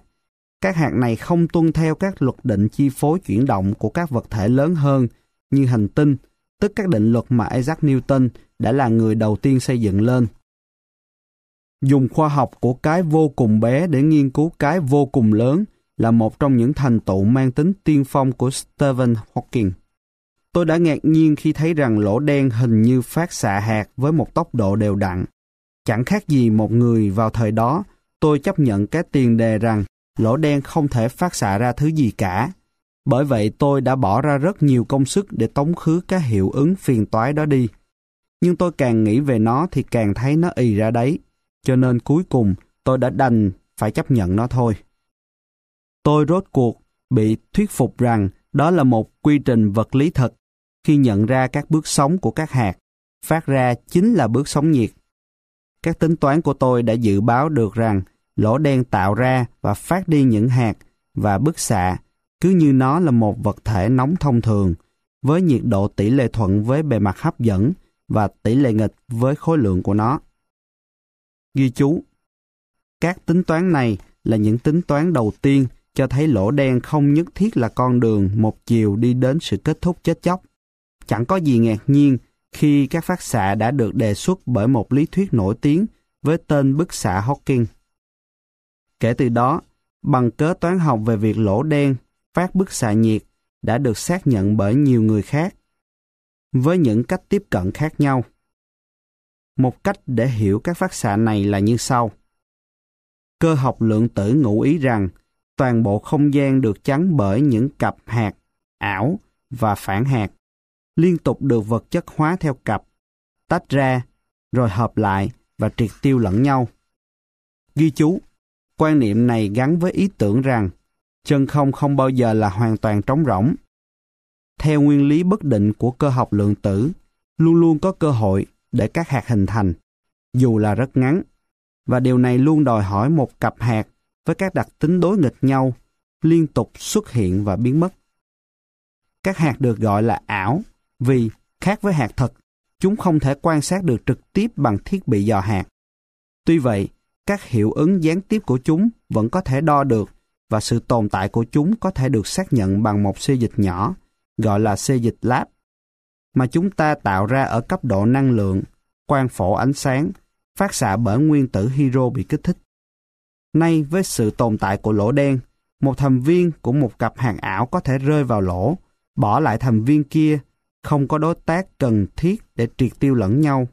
Các hạt này không tuân theo các luật định chi phối chuyển động của các vật thể lớn hơn như hành tinh, tức các định luật mà Isaac Newton đã là người đầu tiên xây dựng lên. Dùng khoa học của cái vô cùng bé để nghiên cứu cái vô cùng lớn là một trong những thành tựu mang tính tiên phong của Stephen Hawking. Tôi đã ngạc nhiên khi thấy rằng lỗ đen hình như phát xạ hạt với một tốc độ đều đặn. Chẳng khác gì một người vào thời đó, tôi chấp nhận cái tiền đề rằng lỗ đen không thể phát xạ ra thứ gì cả. Bởi vậy tôi đã bỏ ra rất nhiều công sức để tống khứ cái hiệu ứng phiền toái đó đi. Nhưng tôi càng nghĩ về nó thì càng thấy nó ì ra đấy. Cho nên cuối cùng tôi đã đành phải chấp nhận nó thôi. Tôi rốt cuộc bị thuyết phục rằng đó là một quy trình vật lý thật khi nhận ra các bước sóng của các hạt phát ra chính là bước sóng nhiệt. Các tính toán của tôi đã dự báo được rằng lỗ đen tạo ra và phát đi những hạt và bức xạ cứ như nó là một vật thể nóng thông thường với nhiệt độ tỷ lệ thuận với bề mặt hấp dẫn và tỷ lệ nghịch với khối lượng của nó. Ghi chú, các tính toán này là những tính toán đầu tiên cho thấy lỗ đen không nhất thiết là con đường một chiều đi đến sự kết thúc chết chóc. Chẳng có gì ngạc nhiên khi các phát xạ đã được đề xuất bởi một lý thuyết nổi tiếng với tên bức xạ Hawking. Kể từ đó, bằng cớ toán học về việc lỗ đen phát bức xạ nhiệt đã được xác nhận bởi nhiều người khác, với những cách tiếp cận khác nhau. Một cách để hiểu các phát xạ này là như sau. Cơ học lượng tử ngụ ý rằng toàn bộ không gian được chắn bởi những cặp hạt, ảo và phản hạt, liên tục được vật chất hóa theo cặp, tách ra, rồi hợp lại và triệt tiêu lẫn nhau. Ghi chú, quan niệm này gắn với ý tưởng rằng chân không không bao giờ là hoàn toàn trống rỗng. Theo nguyên lý bất định của cơ học lượng tử, luôn luôn có cơ hội để các hạt hình thành, dù là rất ngắn, và điều này luôn đòi hỏi một cặp hạt với các đặc tính đối nghịch nhau liên tục xuất hiện và biến mất. Các hạt được gọi là ảo vì, khác với hạt thật, chúng không thể quan sát được trực tiếp bằng thiết bị dò hạt. Tuy vậy, các hiệu ứng gián tiếp của chúng vẫn có thể đo được và sự tồn tại của chúng có thể được xác nhận bằng một xê dịch nhỏ, gọi là xê dịch lab, mà chúng ta tạo ra ở cấp độ năng lượng, quang phổ ánh sáng, phát xạ bởi nguyên tử hydro bị kích thích. Nay với sự tồn tại của lỗ đen, một thành viên của một cặp hạt ảo có thể rơi vào lỗ, bỏ lại thành viên kia, không có đối tác cần thiết để triệt tiêu lẫn nhau.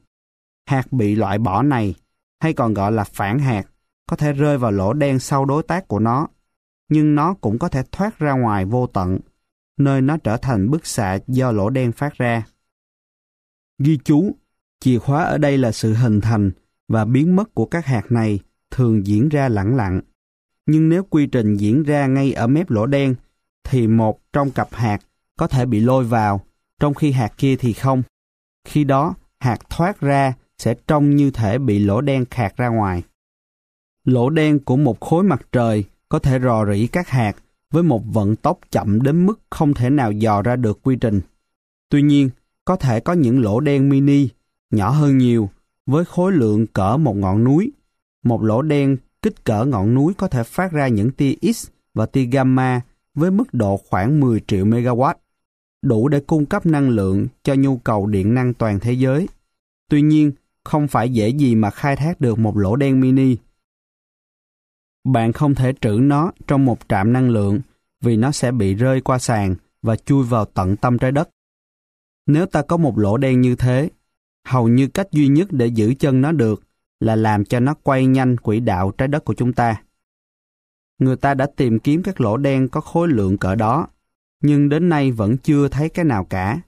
Hạt bị loại bỏ này, hay còn gọi là phản hạt, có thể rơi vào lỗ đen sau đối tác của nó, nhưng nó cũng có thể thoát ra ngoài vô tận, nơi nó trở thành bức xạ do lỗ đen phát ra. Ghi chú, chìa khóa ở đây là sự hình thành và biến mất của các hạt này thường diễn ra lẳng lặng. Nhưng nếu quy trình diễn ra ngay ở mép lỗ đen, thì một trong cặp hạt có thể bị lôi vào, trong khi hạt kia thì không. Khi đó, hạt thoát ra sẽ trông như thể bị lỗ đen khạc ra ngoài. Lỗ đen của một khối mặt trời có thể rò rỉ các hạt với một vận tốc chậm đến mức không thể nào dò ra được quy trình. Tuy nhiên, có thể có những lỗ đen mini, nhỏ hơn nhiều, với khối lượng cỡ một ngọn núi. Một lỗ đen kích cỡ ngọn núi có thể phát ra những tia X và tia gamma với mức độ khoảng 10 triệu megawatt, đủ để cung cấp năng lượng cho nhu cầu điện năng toàn thế giới. Tuy nhiên, không phải dễ gì mà khai thác được một lỗ đen mini. Bạn không thể trữ nó trong một trạm năng lượng vì nó sẽ bị rơi qua sàn và chui vào tận tâm trái đất. Nếu ta có một lỗ đen như thế, hầu như cách duy nhất để giữ chân nó được là làm cho nó quay nhanh quỹ đạo trái đất của chúng ta. Người ta đã tìm kiếm các lỗ đen có khối lượng cỡ đó, nhưng đến nay vẫn chưa thấy cái nào cả.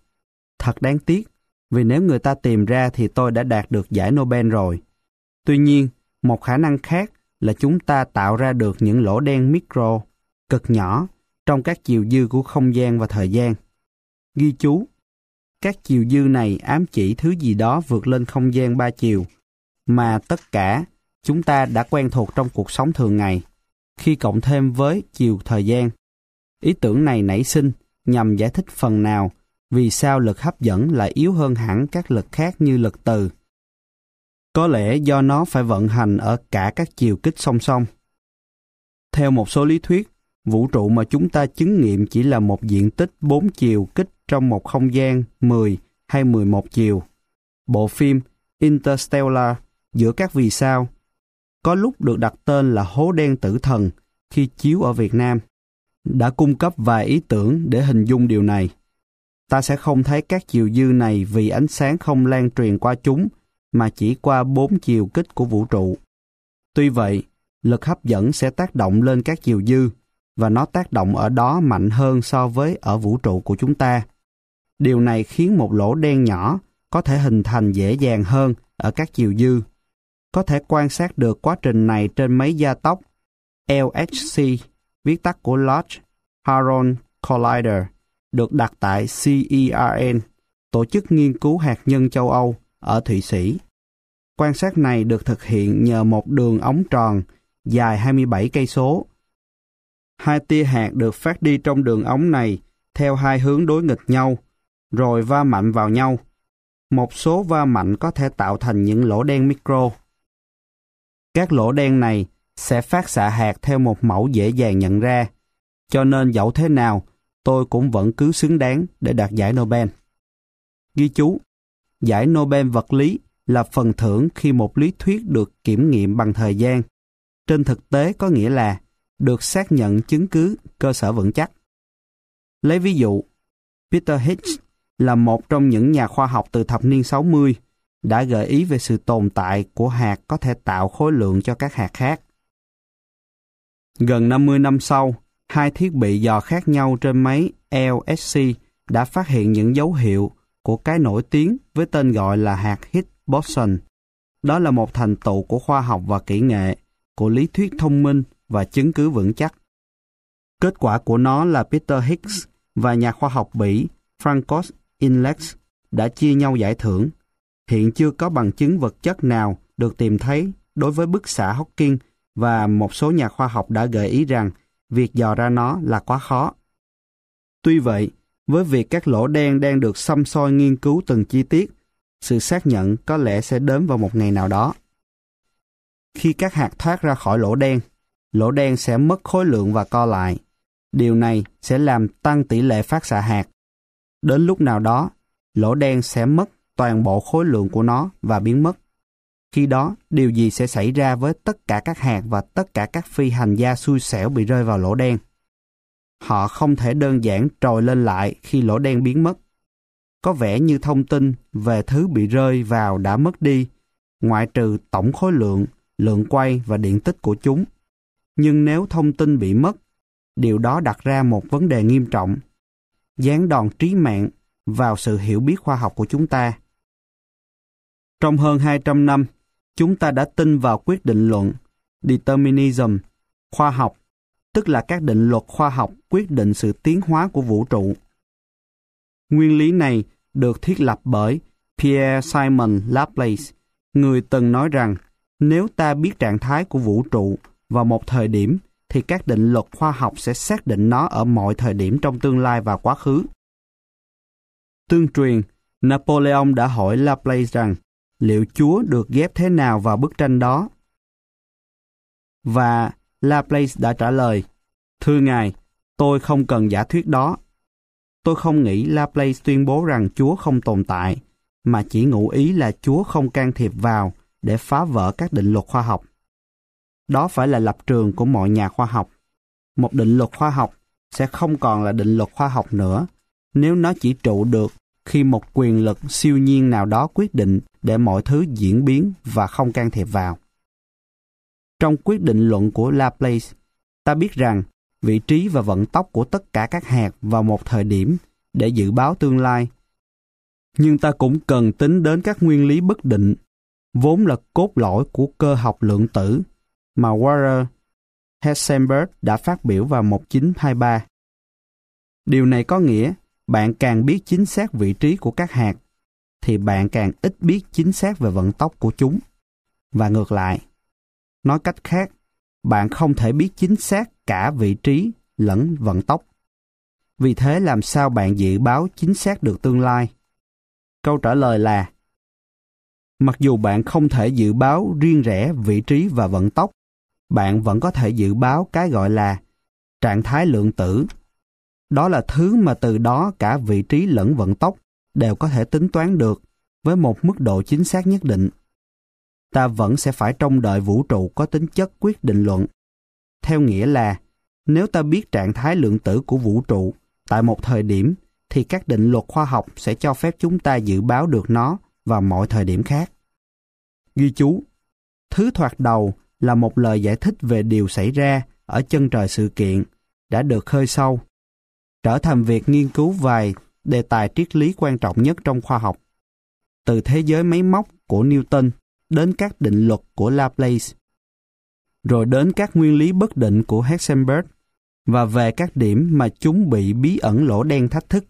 Thật đáng tiếc, vì nếu người ta tìm ra thì tôi đã đạt được giải Nobel rồi. Tuy nhiên, một khả năng khác là chúng ta tạo ra được những lỗ đen micro, cực nhỏ, trong các chiều dư của không gian và thời gian. Ghi chú, các chiều dư này ám chỉ thứ gì đó vượt lên không gian ba chiều, mà tất cả chúng ta đã quen thuộc trong cuộc sống thường ngày, khi cộng thêm với chiều thời gian. Ý tưởng này nảy sinh nhằm giải thích phần nào vì sao lực hấp dẫn lại yếu hơn hẳn các lực khác như lực từ. Có lẽ do nó phải vận hành ở cả các chiều kích song song. Theo một số lý thuyết, vũ trụ mà chúng ta chứng nghiệm chỉ là một diện tích 4 chiều kích trong một không gian 10 hay 11 chiều. Bộ phim Interstellar giữa các vì sao có lúc được đặt tên là hố đen tử thần khi chiếu ở Việt Nam, đã cung cấp vài ý tưởng để hình dung điều này. Ta sẽ không thấy các chiều dư này vì ánh sáng không lan truyền qua chúng, mà chỉ qua 4 chiều kích của vũ trụ. Tuy vậy, lực hấp dẫn sẽ tác động lên các chiều dư, và nó tác động ở đó mạnh hơn so với ở vũ trụ của chúng ta. Điều này khiến một lỗ đen nhỏ có thể hình thành dễ dàng hơn ở các chiều dư. Có thể quan sát được quá trình này trên máy gia tốc LHC, viết tắt của Large Hadron Collider, được đặt tại CERN, Tổ chức Nghiên cứu Hạt nhân châu Âu ở Thụy Sĩ. Quan sát này được thực hiện nhờ một đường ống tròn dài 27 cây số. Hai tia hạt được phát đi trong đường ống này theo hai hướng đối nghịch nhau, rồi va mạnh vào nhau. Một số va mạnh có thể tạo thành những lỗ đen micro. Các lỗ đen này sẽ phát xạ hạt theo một mẫu dễ dàng nhận ra, cho nên dẫu thế nào, tôi cũng vẫn cứ xứng đáng để đạt giải Nobel. Ghi chú, giải Nobel vật lý là phần thưởng khi một lý thuyết được kiểm nghiệm bằng thời gian. Trên thực tế có nghĩa là được xác nhận chứng cứ cơ sở vững chắc. Lấy ví dụ, Peter Higgs là một trong những nhà khoa học từ thập niên 60 đã gợi ý về sự tồn tại của hạt có thể tạo khối lượng cho các hạt khác. Gần 50 năm sau, hai thiết bị dò khác nhau trên máy LHC đã phát hiện những dấu hiệu của cái nổi tiếng với tên gọi là hạt Higgs boson. Đó là một thành tựu của khoa học và kỹ nghệ, của lý thuyết thông minh và chứng cứ vững chắc. Kết quả của nó là Peter Higgs và nhà khoa học Bỉ Francos Inlex đã chia nhau giải thưởng. Hiện chưa có bằng chứng vật chất nào được tìm thấy đối với bức xạ Hawking và một số nhà khoa học đã gợi ý rằng việc dò ra nó là quá khó. Tuy vậy, với việc các lỗ đen đang được xăm soi nghiên cứu từng chi tiết, sự xác nhận có lẽ sẽ đến vào một ngày nào đó. Khi các hạt thoát ra khỏi lỗ đen sẽ mất khối lượng và co lại. Điều này sẽ làm tăng tỷ lệ phát xạ hạt. Đến lúc nào đó, lỗ đen sẽ mất toàn bộ khối lượng của nó và biến mất. Khi đó, điều gì sẽ xảy ra với tất cả các hạt và tất cả các phi hành gia xui xẻo bị rơi vào lỗ đen? Họ không thể đơn giản trồi lên lại khi lỗ đen biến mất. Có vẻ như thông tin về thứ bị rơi vào đã mất đi, ngoại trừ tổng khối lượng, lượng quay và điện tích của chúng. Nhưng nếu thông tin bị mất, điều đó đặt ra một vấn đề nghiêm trọng, giáng đòn trí mạng vào sự hiểu biết khoa học của chúng ta. Trong hơn 200 năm, chúng ta đã tin vào quyết định luận, determinism, khoa học, tức là các định luật khoa học quyết định sự tiến hóa của vũ trụ. Nguyên lý này được thiết lập bởi Pierre-Simon Laplace, người từng nói rằng nếu ta biết trạng thái của vũ trụ vào một thời điểm, thì các định luật khoa học sẽ xác định nó ở mọi thời điểm trong tương lai và quá khứ. Tương truyền, Napoleon đã hỏi Laplace rằng liệu Chúa được ghép thế nào vào bức tranh đó? Và Laplace đã trả lời, thưa ngài, tôi không cần giả thuyết đó. Tôi không nghĩ Laplace tuyên bố rằng Chúa không tồn tại, mà chỉ ngụ ý là Chúa không can thiệp vào để phá vỡ các định luật khoa học. Đó phải là lập trường của mọi nhà khoa học. Một định luật khoa học sẽ không còn là định luật khoa học nữa nếu nó chỉ trụ được khi một quyền lực siêu nhiên nào đó quyết định để mọi thứ diễn biến và không can thiệp vào. Trong quyết định luận của Laplace, ta biết rằng vị trí và vận tốc của tất cả các hạt vào một thời điểm để dự báo tương lai. Nhưng ta cũng cần tính đến các nguyên lý bất định, vốn là cốt lõi của cơ học lượng tử mà Werner Heisenberg đã phát biểu vào 1923. Điều này có nghĩa bạn càng biết chính xác vị trí của các hạt, thì bạn càng ít biết chính xác về vận tốc của chúng. Và ngược lại, nói cách khác, bạn không thể biết chính xác cả vị trí lẫn vận tốc. Vì thế làm sao bạn dự báo chính xác được tương lai? Câu trả lời là, mặc dù bạn không thể dự báo riêng rẽ vị trí và vận tốc, bạn vẫn có thể dự báo cái gọi là trạng thái lượng tử. Đó là thứ mà từ đó cả vị trí lẫn vận tốc đều có thể tính toán được với một mức độ chính xác nhất định. Ta vẫn sẽ phải trông đợi vũ trụ có tính chất quyết định luận. Theo nghĩa là, nếu ta biết trạng thái lượng tử của vũ trụ tại một thời điểm, thì các định luật khoa học sẽ cho phép chúng ta dự báo được nó vào mọi thời điểm khác. Ghi chú, thứ thoạt đầu là một lời giải thích về điều xảy ra ở chân trời sự kiện đã được khơi sâu, trở thành việc nghiên cứu vài đề tài triết lý quan trọng nhất trong khoa học, từ thế giới máy móc của Newton đến các định luật của Laplace, rồi đến các nguyên lý bất định của Heisenberg và về các điểm mà chúng bị bí ẩn lỗ đen thách thức.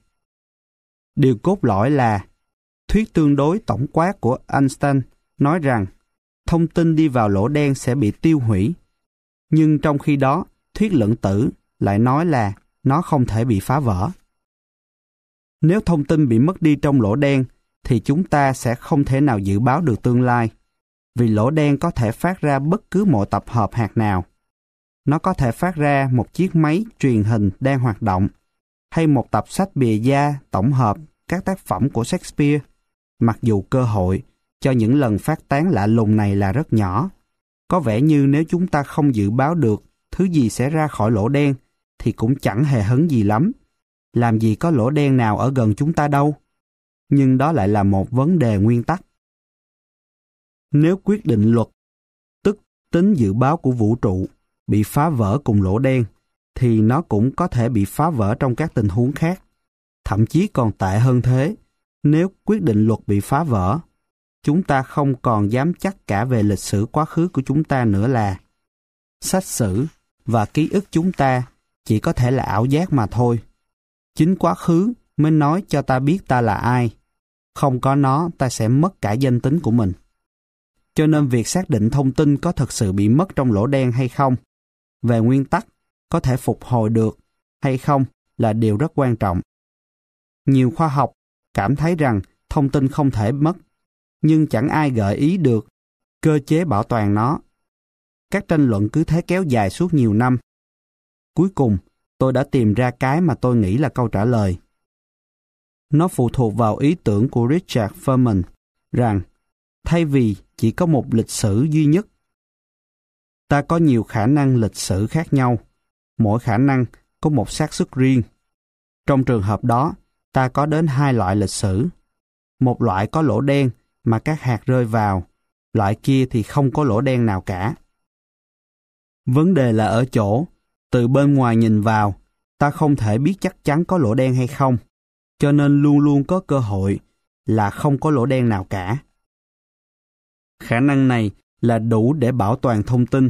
Điều cốt lõi là thuyết tương đối tổng quát của Einstein nói rằng thông tin đi vào lỗ đen sẽ bị tiêu hủy, nhưng trong khi đó thuyết lượng tử lại nói là nó không thể bị phá vỡ. Nếu thông tin bị mất đi trong lỗ đen, thì chúng ta sẽ không thể nào dự báo được tương lai, vì lỗ đen có thể phát ra bất cứ một tập hợp hạt nào. Nó có thể phát ra một chiếc máy truyền hình đang hoạt động, hay một tập sách bìa da tổng hợp các tác phẩm của Shakespeare, mặc dù cơ hội cho những lần phát tán lạ lùng này là rất nhỏ. Có vẻ như nếu chúng ta không dự báo được thứ gì sẽ ra khỏi lỗ đen, thì cũng chẳng hề hấn gì lắm. Làm gì có lỗ đen nào ở gần chúng ta đâu. Nhưng đó lại là một vấn đề nguyên tắc. nếu quyết định luật, tức tính dự báo của vũ trụ, bị phá vỡ cùng lỗ đen, thì nó cũng có thể bị phá vỡ trong các tình huống khác. Thậm chí còn tệ hơn thế, nếu quyết định luật bị phá vỡ, chúng ta không còn dám chắc cả về lịch sử quá khứ của chúng ta nữa là sách sử và ký ức chúng ta chỉ có thể là ảo giác mà thôi. Chính quá khứ mới nói cho ta biết ta là ai. Không có nó, ta sẽ mất cả danh tính của mình. Cho nên việc xác định thông tin có thực sự bị mất trong lỗ đen hay không, về nguyên tắc có thể phục hồi được hay không là điều rất quan trọng. Nhiều khoa học cảm thấy rằng thông tin không thể mất, nhưng chẳng ai gợi ý được cơ chế bảo toàn nó. Các tranh luận cứ thế kéo dài suốt nhiều năm. Cuối cùng, tôi đã tìm ra cái mà tôi nghĩ là câu trả lời. Nó phụ thuộc vào ý tưởng của Richard Feynman rằng thay vì chỉ có một lịch sử duy nhất, ta có nhiều khả năng lịch sử khác nhau, mỗi khả năng có một xác suất riêng. Trong trường hợp đó, ta có đến hai loại lịch sử. Một loại có lỗ đen mà các hạt rơi vào, loại kia thì không có lỗ đen nào cả. Vấn đề là ở chỗ, từ bên ngoài nhìn vào, ta không thể biết chắc chắn có lỗ đen hay không, cho nên luôn luôn có cơ hội là không có lỗ đen nào cả. Khả năng này là đủ để bảo toàn thông tin,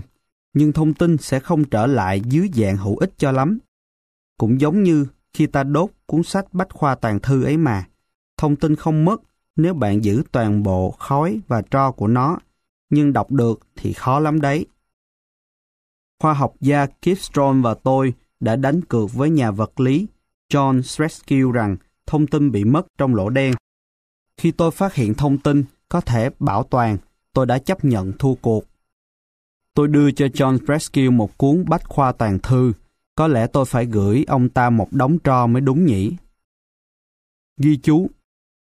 nhưng thông tin sẽ không trở lại dưới dạng hữu ích cho lắm. Cũng giống như khi ta đốt cuốn sách bách khoa toàn thư ấy mà, thông tin không mất nếu bạn giữ toàn bộ khói và tro của nó, nhưng đọc được thì khó lắm đấy. Khoa học gia Kipstrom và tôi đã đánh cược với nhà vật lý John Preskill rằng thông tin bị mất trong lỗ đen. Khi tôi phát hiện thông tin có thể bảo toàn, tôi đã chấp nhận thua cuộc. Tôi đưa cho John Preskill một cuốn bách khoa toàn thư. Có lẽ tôi phải gửi ông ta một đống tro mới đúng nhỉ. Ghi chú,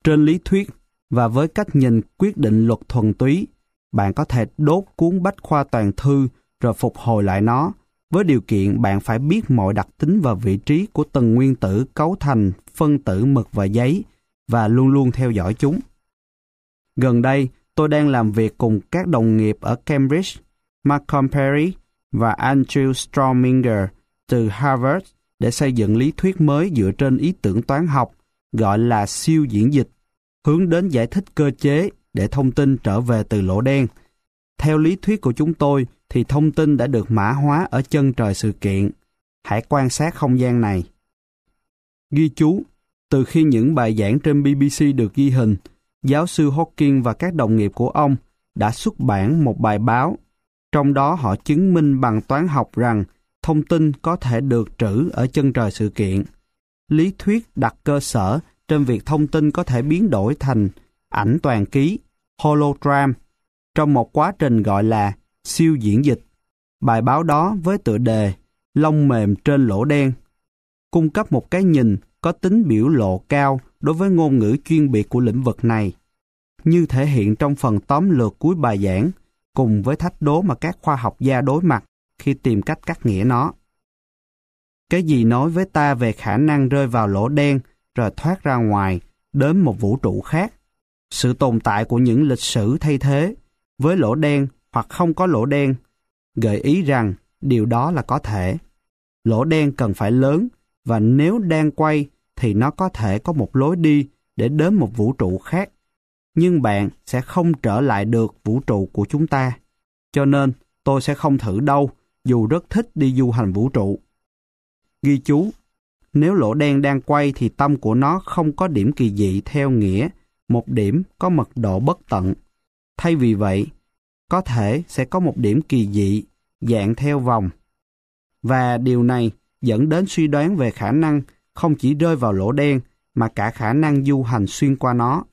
trên lý thuyết và với cách nhìn quyết định luật thuần túy, bạn có thể đốt cuốn bách khoa toàn thư rồi phục hồi lại nó, với điều kiện bạn phải biết mọi đặc tính và vị trí của từng nguyên tử cấu thành phân tử mực và giấy, và luôn luôn theo dõi chúng. Gần đây, tôi đang làm việc cùng các đồng nghiệp ở Cambridge, Malcolm Perry và Andrew Strominger từ Harvard để xây dựng lý thuyết mới dựa trên ý tưởng toán học gọi là siêu diễn dịch, hướng đến giải thích cơ chế để thông tin trở về từ lỗ đen. Theo lý thuyết của chúng tôi thì thông tin đã được mã hóa ở chân trời sự kiện. Hãy quan sát không gian này. Ghi chú, từ khi những bài giảng trên BBC được ghi hình, giáo sư Hawking và các đồng nghiệp của ông đã xuất bản một bài báo. Trong đó họ chứng minh bằng toán học rằng thông tin có thể được trữ ở chân trời sự kiện. Lý thuyết đặt cơ sở trên việc thông tin có thể biến đổi thành ảnh toàn ký, hologram, trong một quá trình gọi là siêu diễn dịch. Bài báo đó với tựa đề Lông mềm trên lỗ đen cung cấp một cái nhìn có tính biểu lộ cao đối với ngôn ngữ chuyên biệt của lĩnh vực này, như thể hiện trong phần tóm lược cuối bài giảng, cùng với thách đố mà các khoa học gia đối mặt khi tìm cách cắt nghĩa nó. Cái gì nói với ta về khả năng rơi vào lỗ đen rồi thoát ra ngoài đến một vũ trụ khác? Sự tồn tại của những lịch sử thay thế với lỗ đen hoặc không có lỗ đen gợi ý rằng điều đó là có thể. Lỗ đen cần phải lớn, và nếu đang quay thì nó có thể có một lối đi để đến một vũ trụ khác, nhưng bạn sẽ không trở lại được vũ trụ của chúng ta. Cho nên tôi sẽ không thử đâu, dù rất thích đi du hành vũ trụ. Ghi chú, nếu lỗ đen đang quay thì tâm của nó không có điểm kỳ dị theo nghĩa một điểm có mật độ bất tận. Thay vì vậy, có thể sẽ có một điểm kỳ dị dạng theo vòng. Và điều này dẫn đến suy đoán về khả năng không chỉ rơi vào lỗ đen mà cả khả năng du hành xuyên qua nó.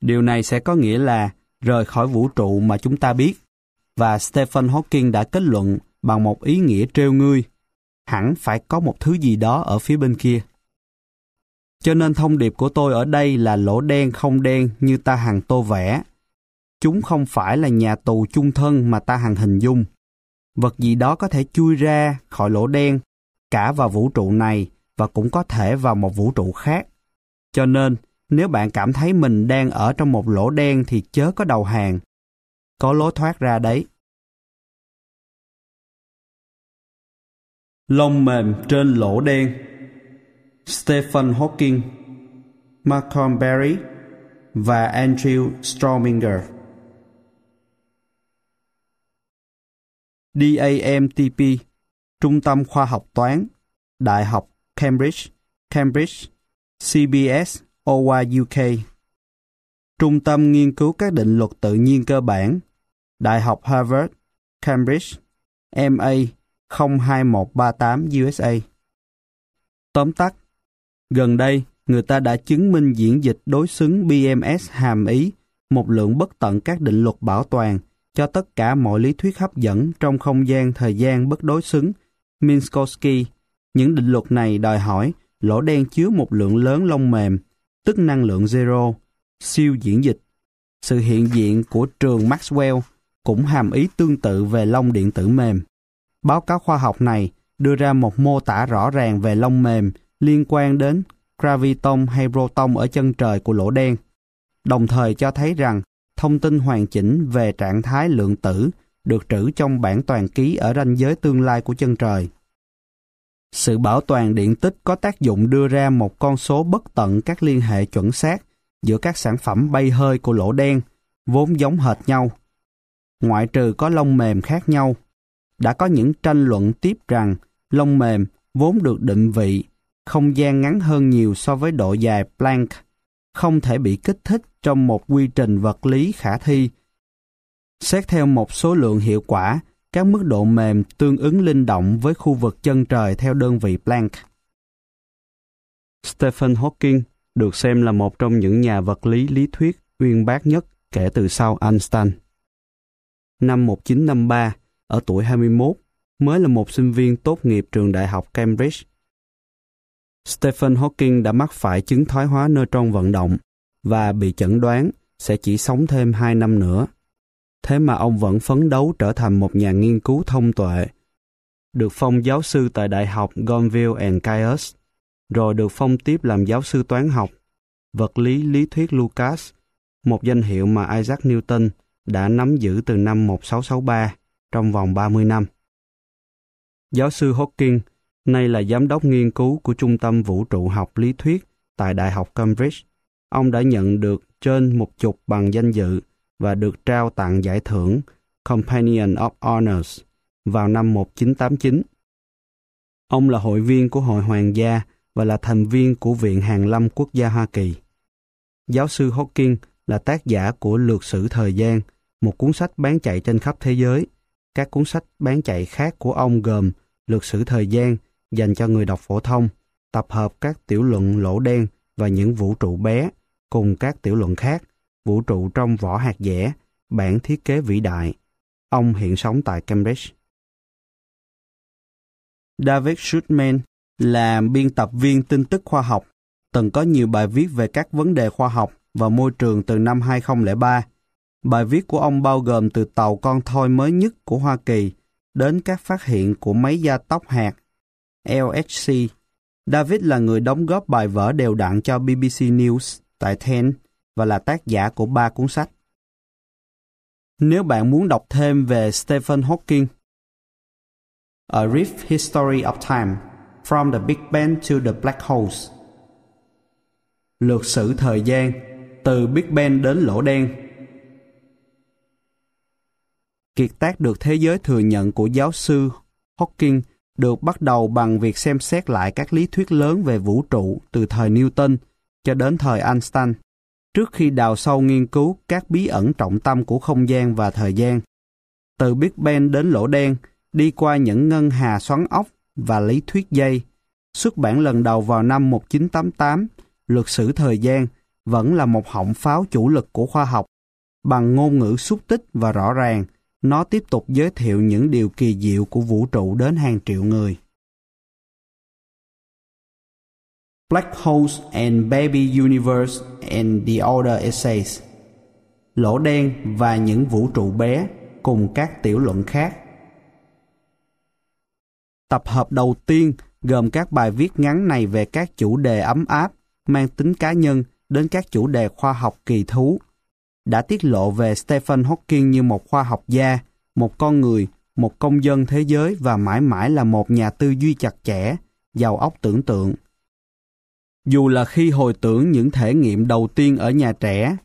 Điều này sẽ có nghĩa là rời khỏi vũ trụ mà chúng ta biết, và Stephen Hawking đã kết luận bằng một ý nghĩa trêu ngươi, hẳn phải có một thứ gì đó ở phía bên kia. Cho nên thông điệp của tôi ở đây là lỗ đen không đen như ta hằng tô vẽ. Chúng không phải là nhà tù chung thân mà ta hằng hình dung. Vật gì đó có thể chui ra khỏi lỗ đen, cả vào vũ trụ này và cũng có thể vào một vũ trụ khác. Cho nên, nếu bạn cảm thấy mình đang ở trong một lỗ đen thì chớ có đầu hàng, có lối thoát ra đấy. Lông mềm trên lỗ đen. Stephen Hawking, Malcolm Perry và Andrew Strominger. DAMTP, Trung tâm Khoa học Toán, Đại học Cambridge, CBS, UK. Trung tâm Nghiên cứu các định luật tự nhiên cơ bản, Đại học Harvard, Cambridge, MA 02138 USA. Tóm tắt, gần đây người ta đã chứng minh diễn dịch đối xứng BMS hàm ý một lượng bất tận các định luật bảo toàn cho tất cả mọi lý thuyết hấp dẫn trong không gian thời gian bất đối xứng Minkowski. Những định luật này đòi hỏi lỗ đen chứa một lượng lớn lông mềm, tức năng lượng zero, siêu diễn dịch. Sự hiện diện của trường Maxwell cũng hàm ý tương tự về lông điện tử mềm. Báo cáo khoa học này đưa ra một mô tả rõ ràng về lông mềm liên quan đến graviton hay proton ở chân trời của lỗ đen, đồng thời cho thấy rằng thông tin hoàn chỉnh về trạng thái lượng tử được trữ trong bản toàn ký ở ranh giới tương lai của chân trời. Sự bảo toàn điện tích có tác dụng đưa ra một con số bất tận các liên hệ chuẩn xác giữa các sản phẩm bay hơi của lỗ đen, vốn giống hệt nhau, ngoại trừ có lông mềm khác nhau. Đã có những tranh luận tiếp rằng lông mềm vốn được định vị không gian ngắn hơn nhiều so với độ dài Planck, không thể bị kích thích trong một quy trình vật lý khả thi. Xét theo một số lượng hiệu quả, các mức độ mềm tương ứng linh động với khu vực chân trời theo đơn vị Planck. Stephen Hawking được xem là một trong những nhà vật lý lý thuyết uyên bác nhất kể từ sau Einstein. Năm 1953, ở tuổi 21, mới là một sinh viên tốt nghiệp trường Đại học Cambridge, Stephen Hawking đã mắc phải chứng thoái hóa neutron vận động và bị chẩn đoán sẽ chỉ sống thêm 2 năm nữa. Thế mà ông vẫn phấn đấu trở thành một nhà nghiên cứu thông tuệ, được phong giáo sư tại Đại học Gonville and Caius, rồi được phong tiếp làm giáo sư toán học, vật lý lý thuyết Lucas, một danh hiệu mà Isaac Newton đã nắm giữ từ năm 1663 trong vòng 30 năm. Giáo sư Hawking nay là giám đốc nghiên cứu của Trung tâm Vũ trụ học lý thuyết tại Đại học Cambridge. Ông đã nhận được trên 10 bằng danh dự và được trao tặng giải thưởng Companion of Honors vào năm 1989. Ông là hội viên của Hội Hoàng gia và là thành viên của Viện Hàn lâm Quốc gia Hoa Kỳ. Giáo sư Hawking là tác giả của Lược sử thời gian, một cuốn sách bán chạy trên khắp thế giới. Các cuốn sách bán chạy khác của ông gồm Lược sử thời gian dành cho người đọc phổ thông, tập hợp các tiểu luận lỗ đen và những vũ trụ bé cùng các tiểu luận khác, vũ trụ trong vỏ hạt dẻ, bản thiết kế vĩ đại. Ông hiện sống tại Cambridge. David Shukman là biên tập viên tin tức khoa học, từng có nhiều bài viết về các vấn đề khoa học và môi trường từ năm 2003. Bài viết của ông bao gồm từ tàu con thoi mới nhất của Hoa Kỳ đến các phát hiện của máy gia tốc hạt LHC. David là người đóng góp bài vở đều đặn cho BBC News tại Ten và là tác giả của 3 cuốn sách. Nếu bạn muốn đọc thêm về Stephen Hawking, A Brief History of Time, From the Big Bang to the Black Holes, Lược sử thời gian, từ Big Bang đến lỗ đen. Kiệt tác được thế giới thừa nhận của giáo sư Hawking được bắt đầu bằng việc xem xét lại các lý thuyết lớn về vũ trụ từ thời Newton cho đến thời Einstein, trước khi đào sâu nghiên cứu các bí ẩn trọng tâm của không gian và thời gian. Từ Big Bang đến lỗ đen, đi qua những ngân hà xoắn ốc và lý thuyết dây. Xuất bản lần đầu vào năm 1988, Lược sử thời gian vẫn là một họng pháo chủ lực của khoa học. Bằng ngôn ngữ xúc tích và rõ ràng, nó tiếp tục giới thiệu những điều kỳ diệu của vũ trụ đến hàng triệu người. Black Holes and Baby Universe and the Other Essays, Lỗ đen và những vũ trụ bé cùng các tiểu luận khác. Tập hợp đầu tiên gồm các bài viết ngắn này về các chủ đề ấm áp, mang tính cá nhân đến các chủ đề khoa học kỳ thú. đã tiết lộ về Stephen Hawking như một khoa học gia, một con người, một công dân thế giới và mãi mãi là một nhà tư duy chặt chẽ, giàu óc tưởng tượng. Dù là khi hồi tưởng những thể nghiệm đầu tiên ở nhà trẻ,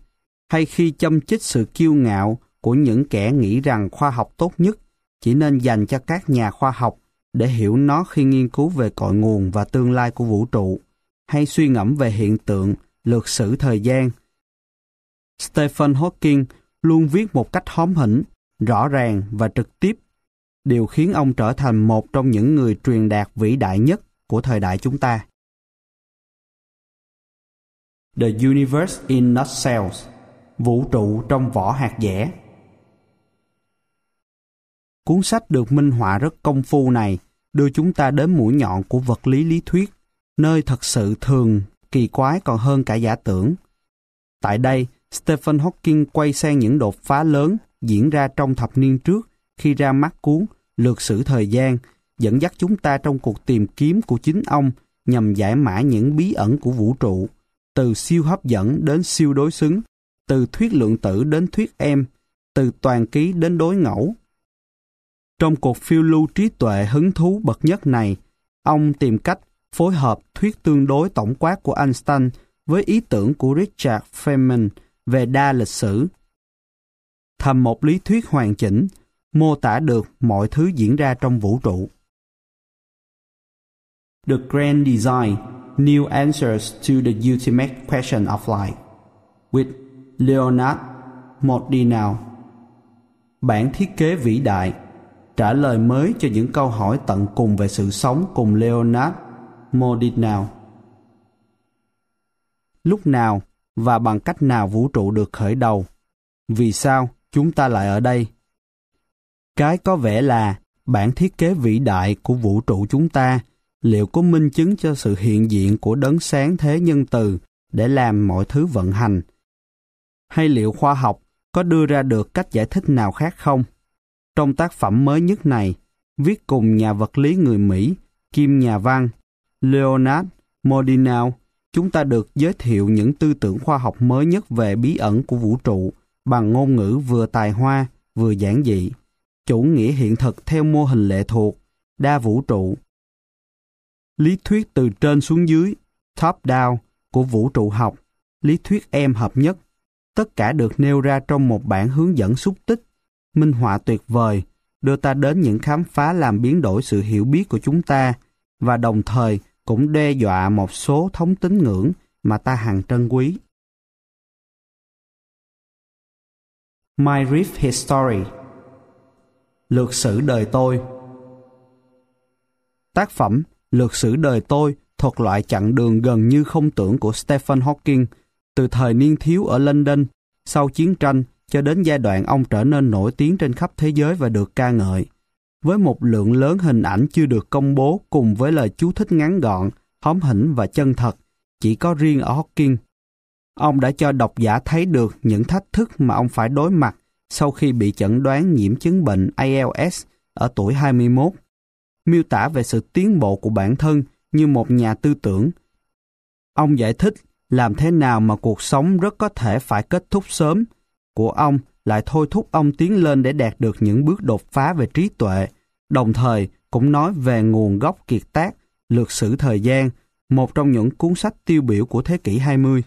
hay khi châm chích sự kiêu ngạo của những kẻ nghĩ rằng khoa học tốt nhất chỉ nên dành cho các nhà khoa học để hiểu nó khi nghiên cứu về cội nguồn và tương lai của vũ trụ, hay suy ngẫm về hiện tượng, lược sử thời gian, Stephen Hawking luôn viết một cách hóm hỉnh, rõ ràng và trực tiếp, điều khiến ông trở thành một trong những người truyền đạt vĩ đại nhất của thời đại chúng ta. The Universe in Nutshells, Vũ trụ trong vỏ hạt dẻ. Cuốn sách được minh họa rất công phu này đưa chúng ta đến mũi nhọn của vật lý lý thuyết, nơi thật sự thường kỳ quái còn hơn cả giả tưởng. Tại đây, Stephen Hawking quay sang những đột phá lớn diễn ra trong thập niên trước khi ra mắt cuốn Lược sử thời gian, dẫn dắt chúng ta trong cuộc tìm kiếm của chính ông nhằm giải mã những bí ẩn của vũ trụ, từ siêu hấp dẫn đến siêu đối xứng, từ thuyết lượng tử đến thuyết em, từ toàn ký đến đối ngẫu. Trong cuộc phiêu lưu trí tuệ hứng thú bậc nhất này, ông tìm cách phối hợp thuyết tương đối tổng quát của Einstein với ý tưởng của Richard Feynman về đa lịch sử, thành một lý thuyết hoàn chỉnh, mô tả được mọi thứ diễn ra trong vũ trụ. The Grand Design, New Answers to the Ultimate Question of Life, with Leonard Mlodinow. Bản thiết kế vĩ đại, trả lời mới cho những câu hỏi tận cùng về sự sống, cùng Leonard Mlodinow. Lúc nào và bằng cách nào vũ trụ được khởi đầu? Vì sao chúng ta lại ở đây? Cái có vẻ là bản thiết kế vĩ đại của vũ trụ chúng ta liệu có minh chứng cho sự hiện diện của đấng sáng thế nhân từ để làm mọi thứ vận hành? Hay liệu khoa học có đưa ra được cách giải thích nào khác không? Trong tác phẩm mới nhất này, viết cùng nhà vật lý người Mỹ, kiêm nhà văn Leonard Mlodinow, chúng ta được giới thiệu những tư tưởng khoa học mới nhất về bí ẩn của vũ trụ bằng ngôn ngữ vừa tài hoa, vừa giản dị, chủ nghĩa hiện thực theo mô hình lệ thuộc, đa vũ trụ, lý thuyết từ trên xuống dưới, top-down của vũ trụ học, lý thuyết em hợp nhất, tất cả được nêu ra trong một bản hướng dẫn xúc tích, minh họa tuyệt vời, đưa ta đến những khám phá làm biến đổi sự hiểu biết của chúng ta và đồng thời cũng đe dọa một số thống tín ngưỡng mà ta hằng trân quý. My Brief History, Lược sử đời tôi. Tác phẩm Lược sử đời tôi thuật lại chặng đường gần như không tưởng của Stephen Hawking, từ thời niên thiếu ở London sau chiến tranh cho đến giai đoạn ông trở nên nổi tiếng trên khắp thế giới và được ca ngợi, với một lượng lớn hình ảnh chưa được công bố cùng với lời chú thích ngắn gọn, hóm hỉnh và chân thật chỉ có riêng ở Hawking. Ông đã cho độc giả thấy được những thách thức mà ông phải đối mặt sau khi bị chẩn đoán nhiễm chứng bệnh ALS ở tuổi 21, miêu tả về sự tiến bộ của bản thân như một nhà tư tưởng. Ông giải thích làm thế nào mà cuộc sống rất có thể phải kết thúc sớm của ông lại thôi thúc ông tiến lên để đạt được những bước đột phá về trí tuệ, đồng thời cũng nói về nguồn gốc kiệt tác Lược sử thời gian, một trong những cuốn sách tiêu biểu của thế kỷ 20.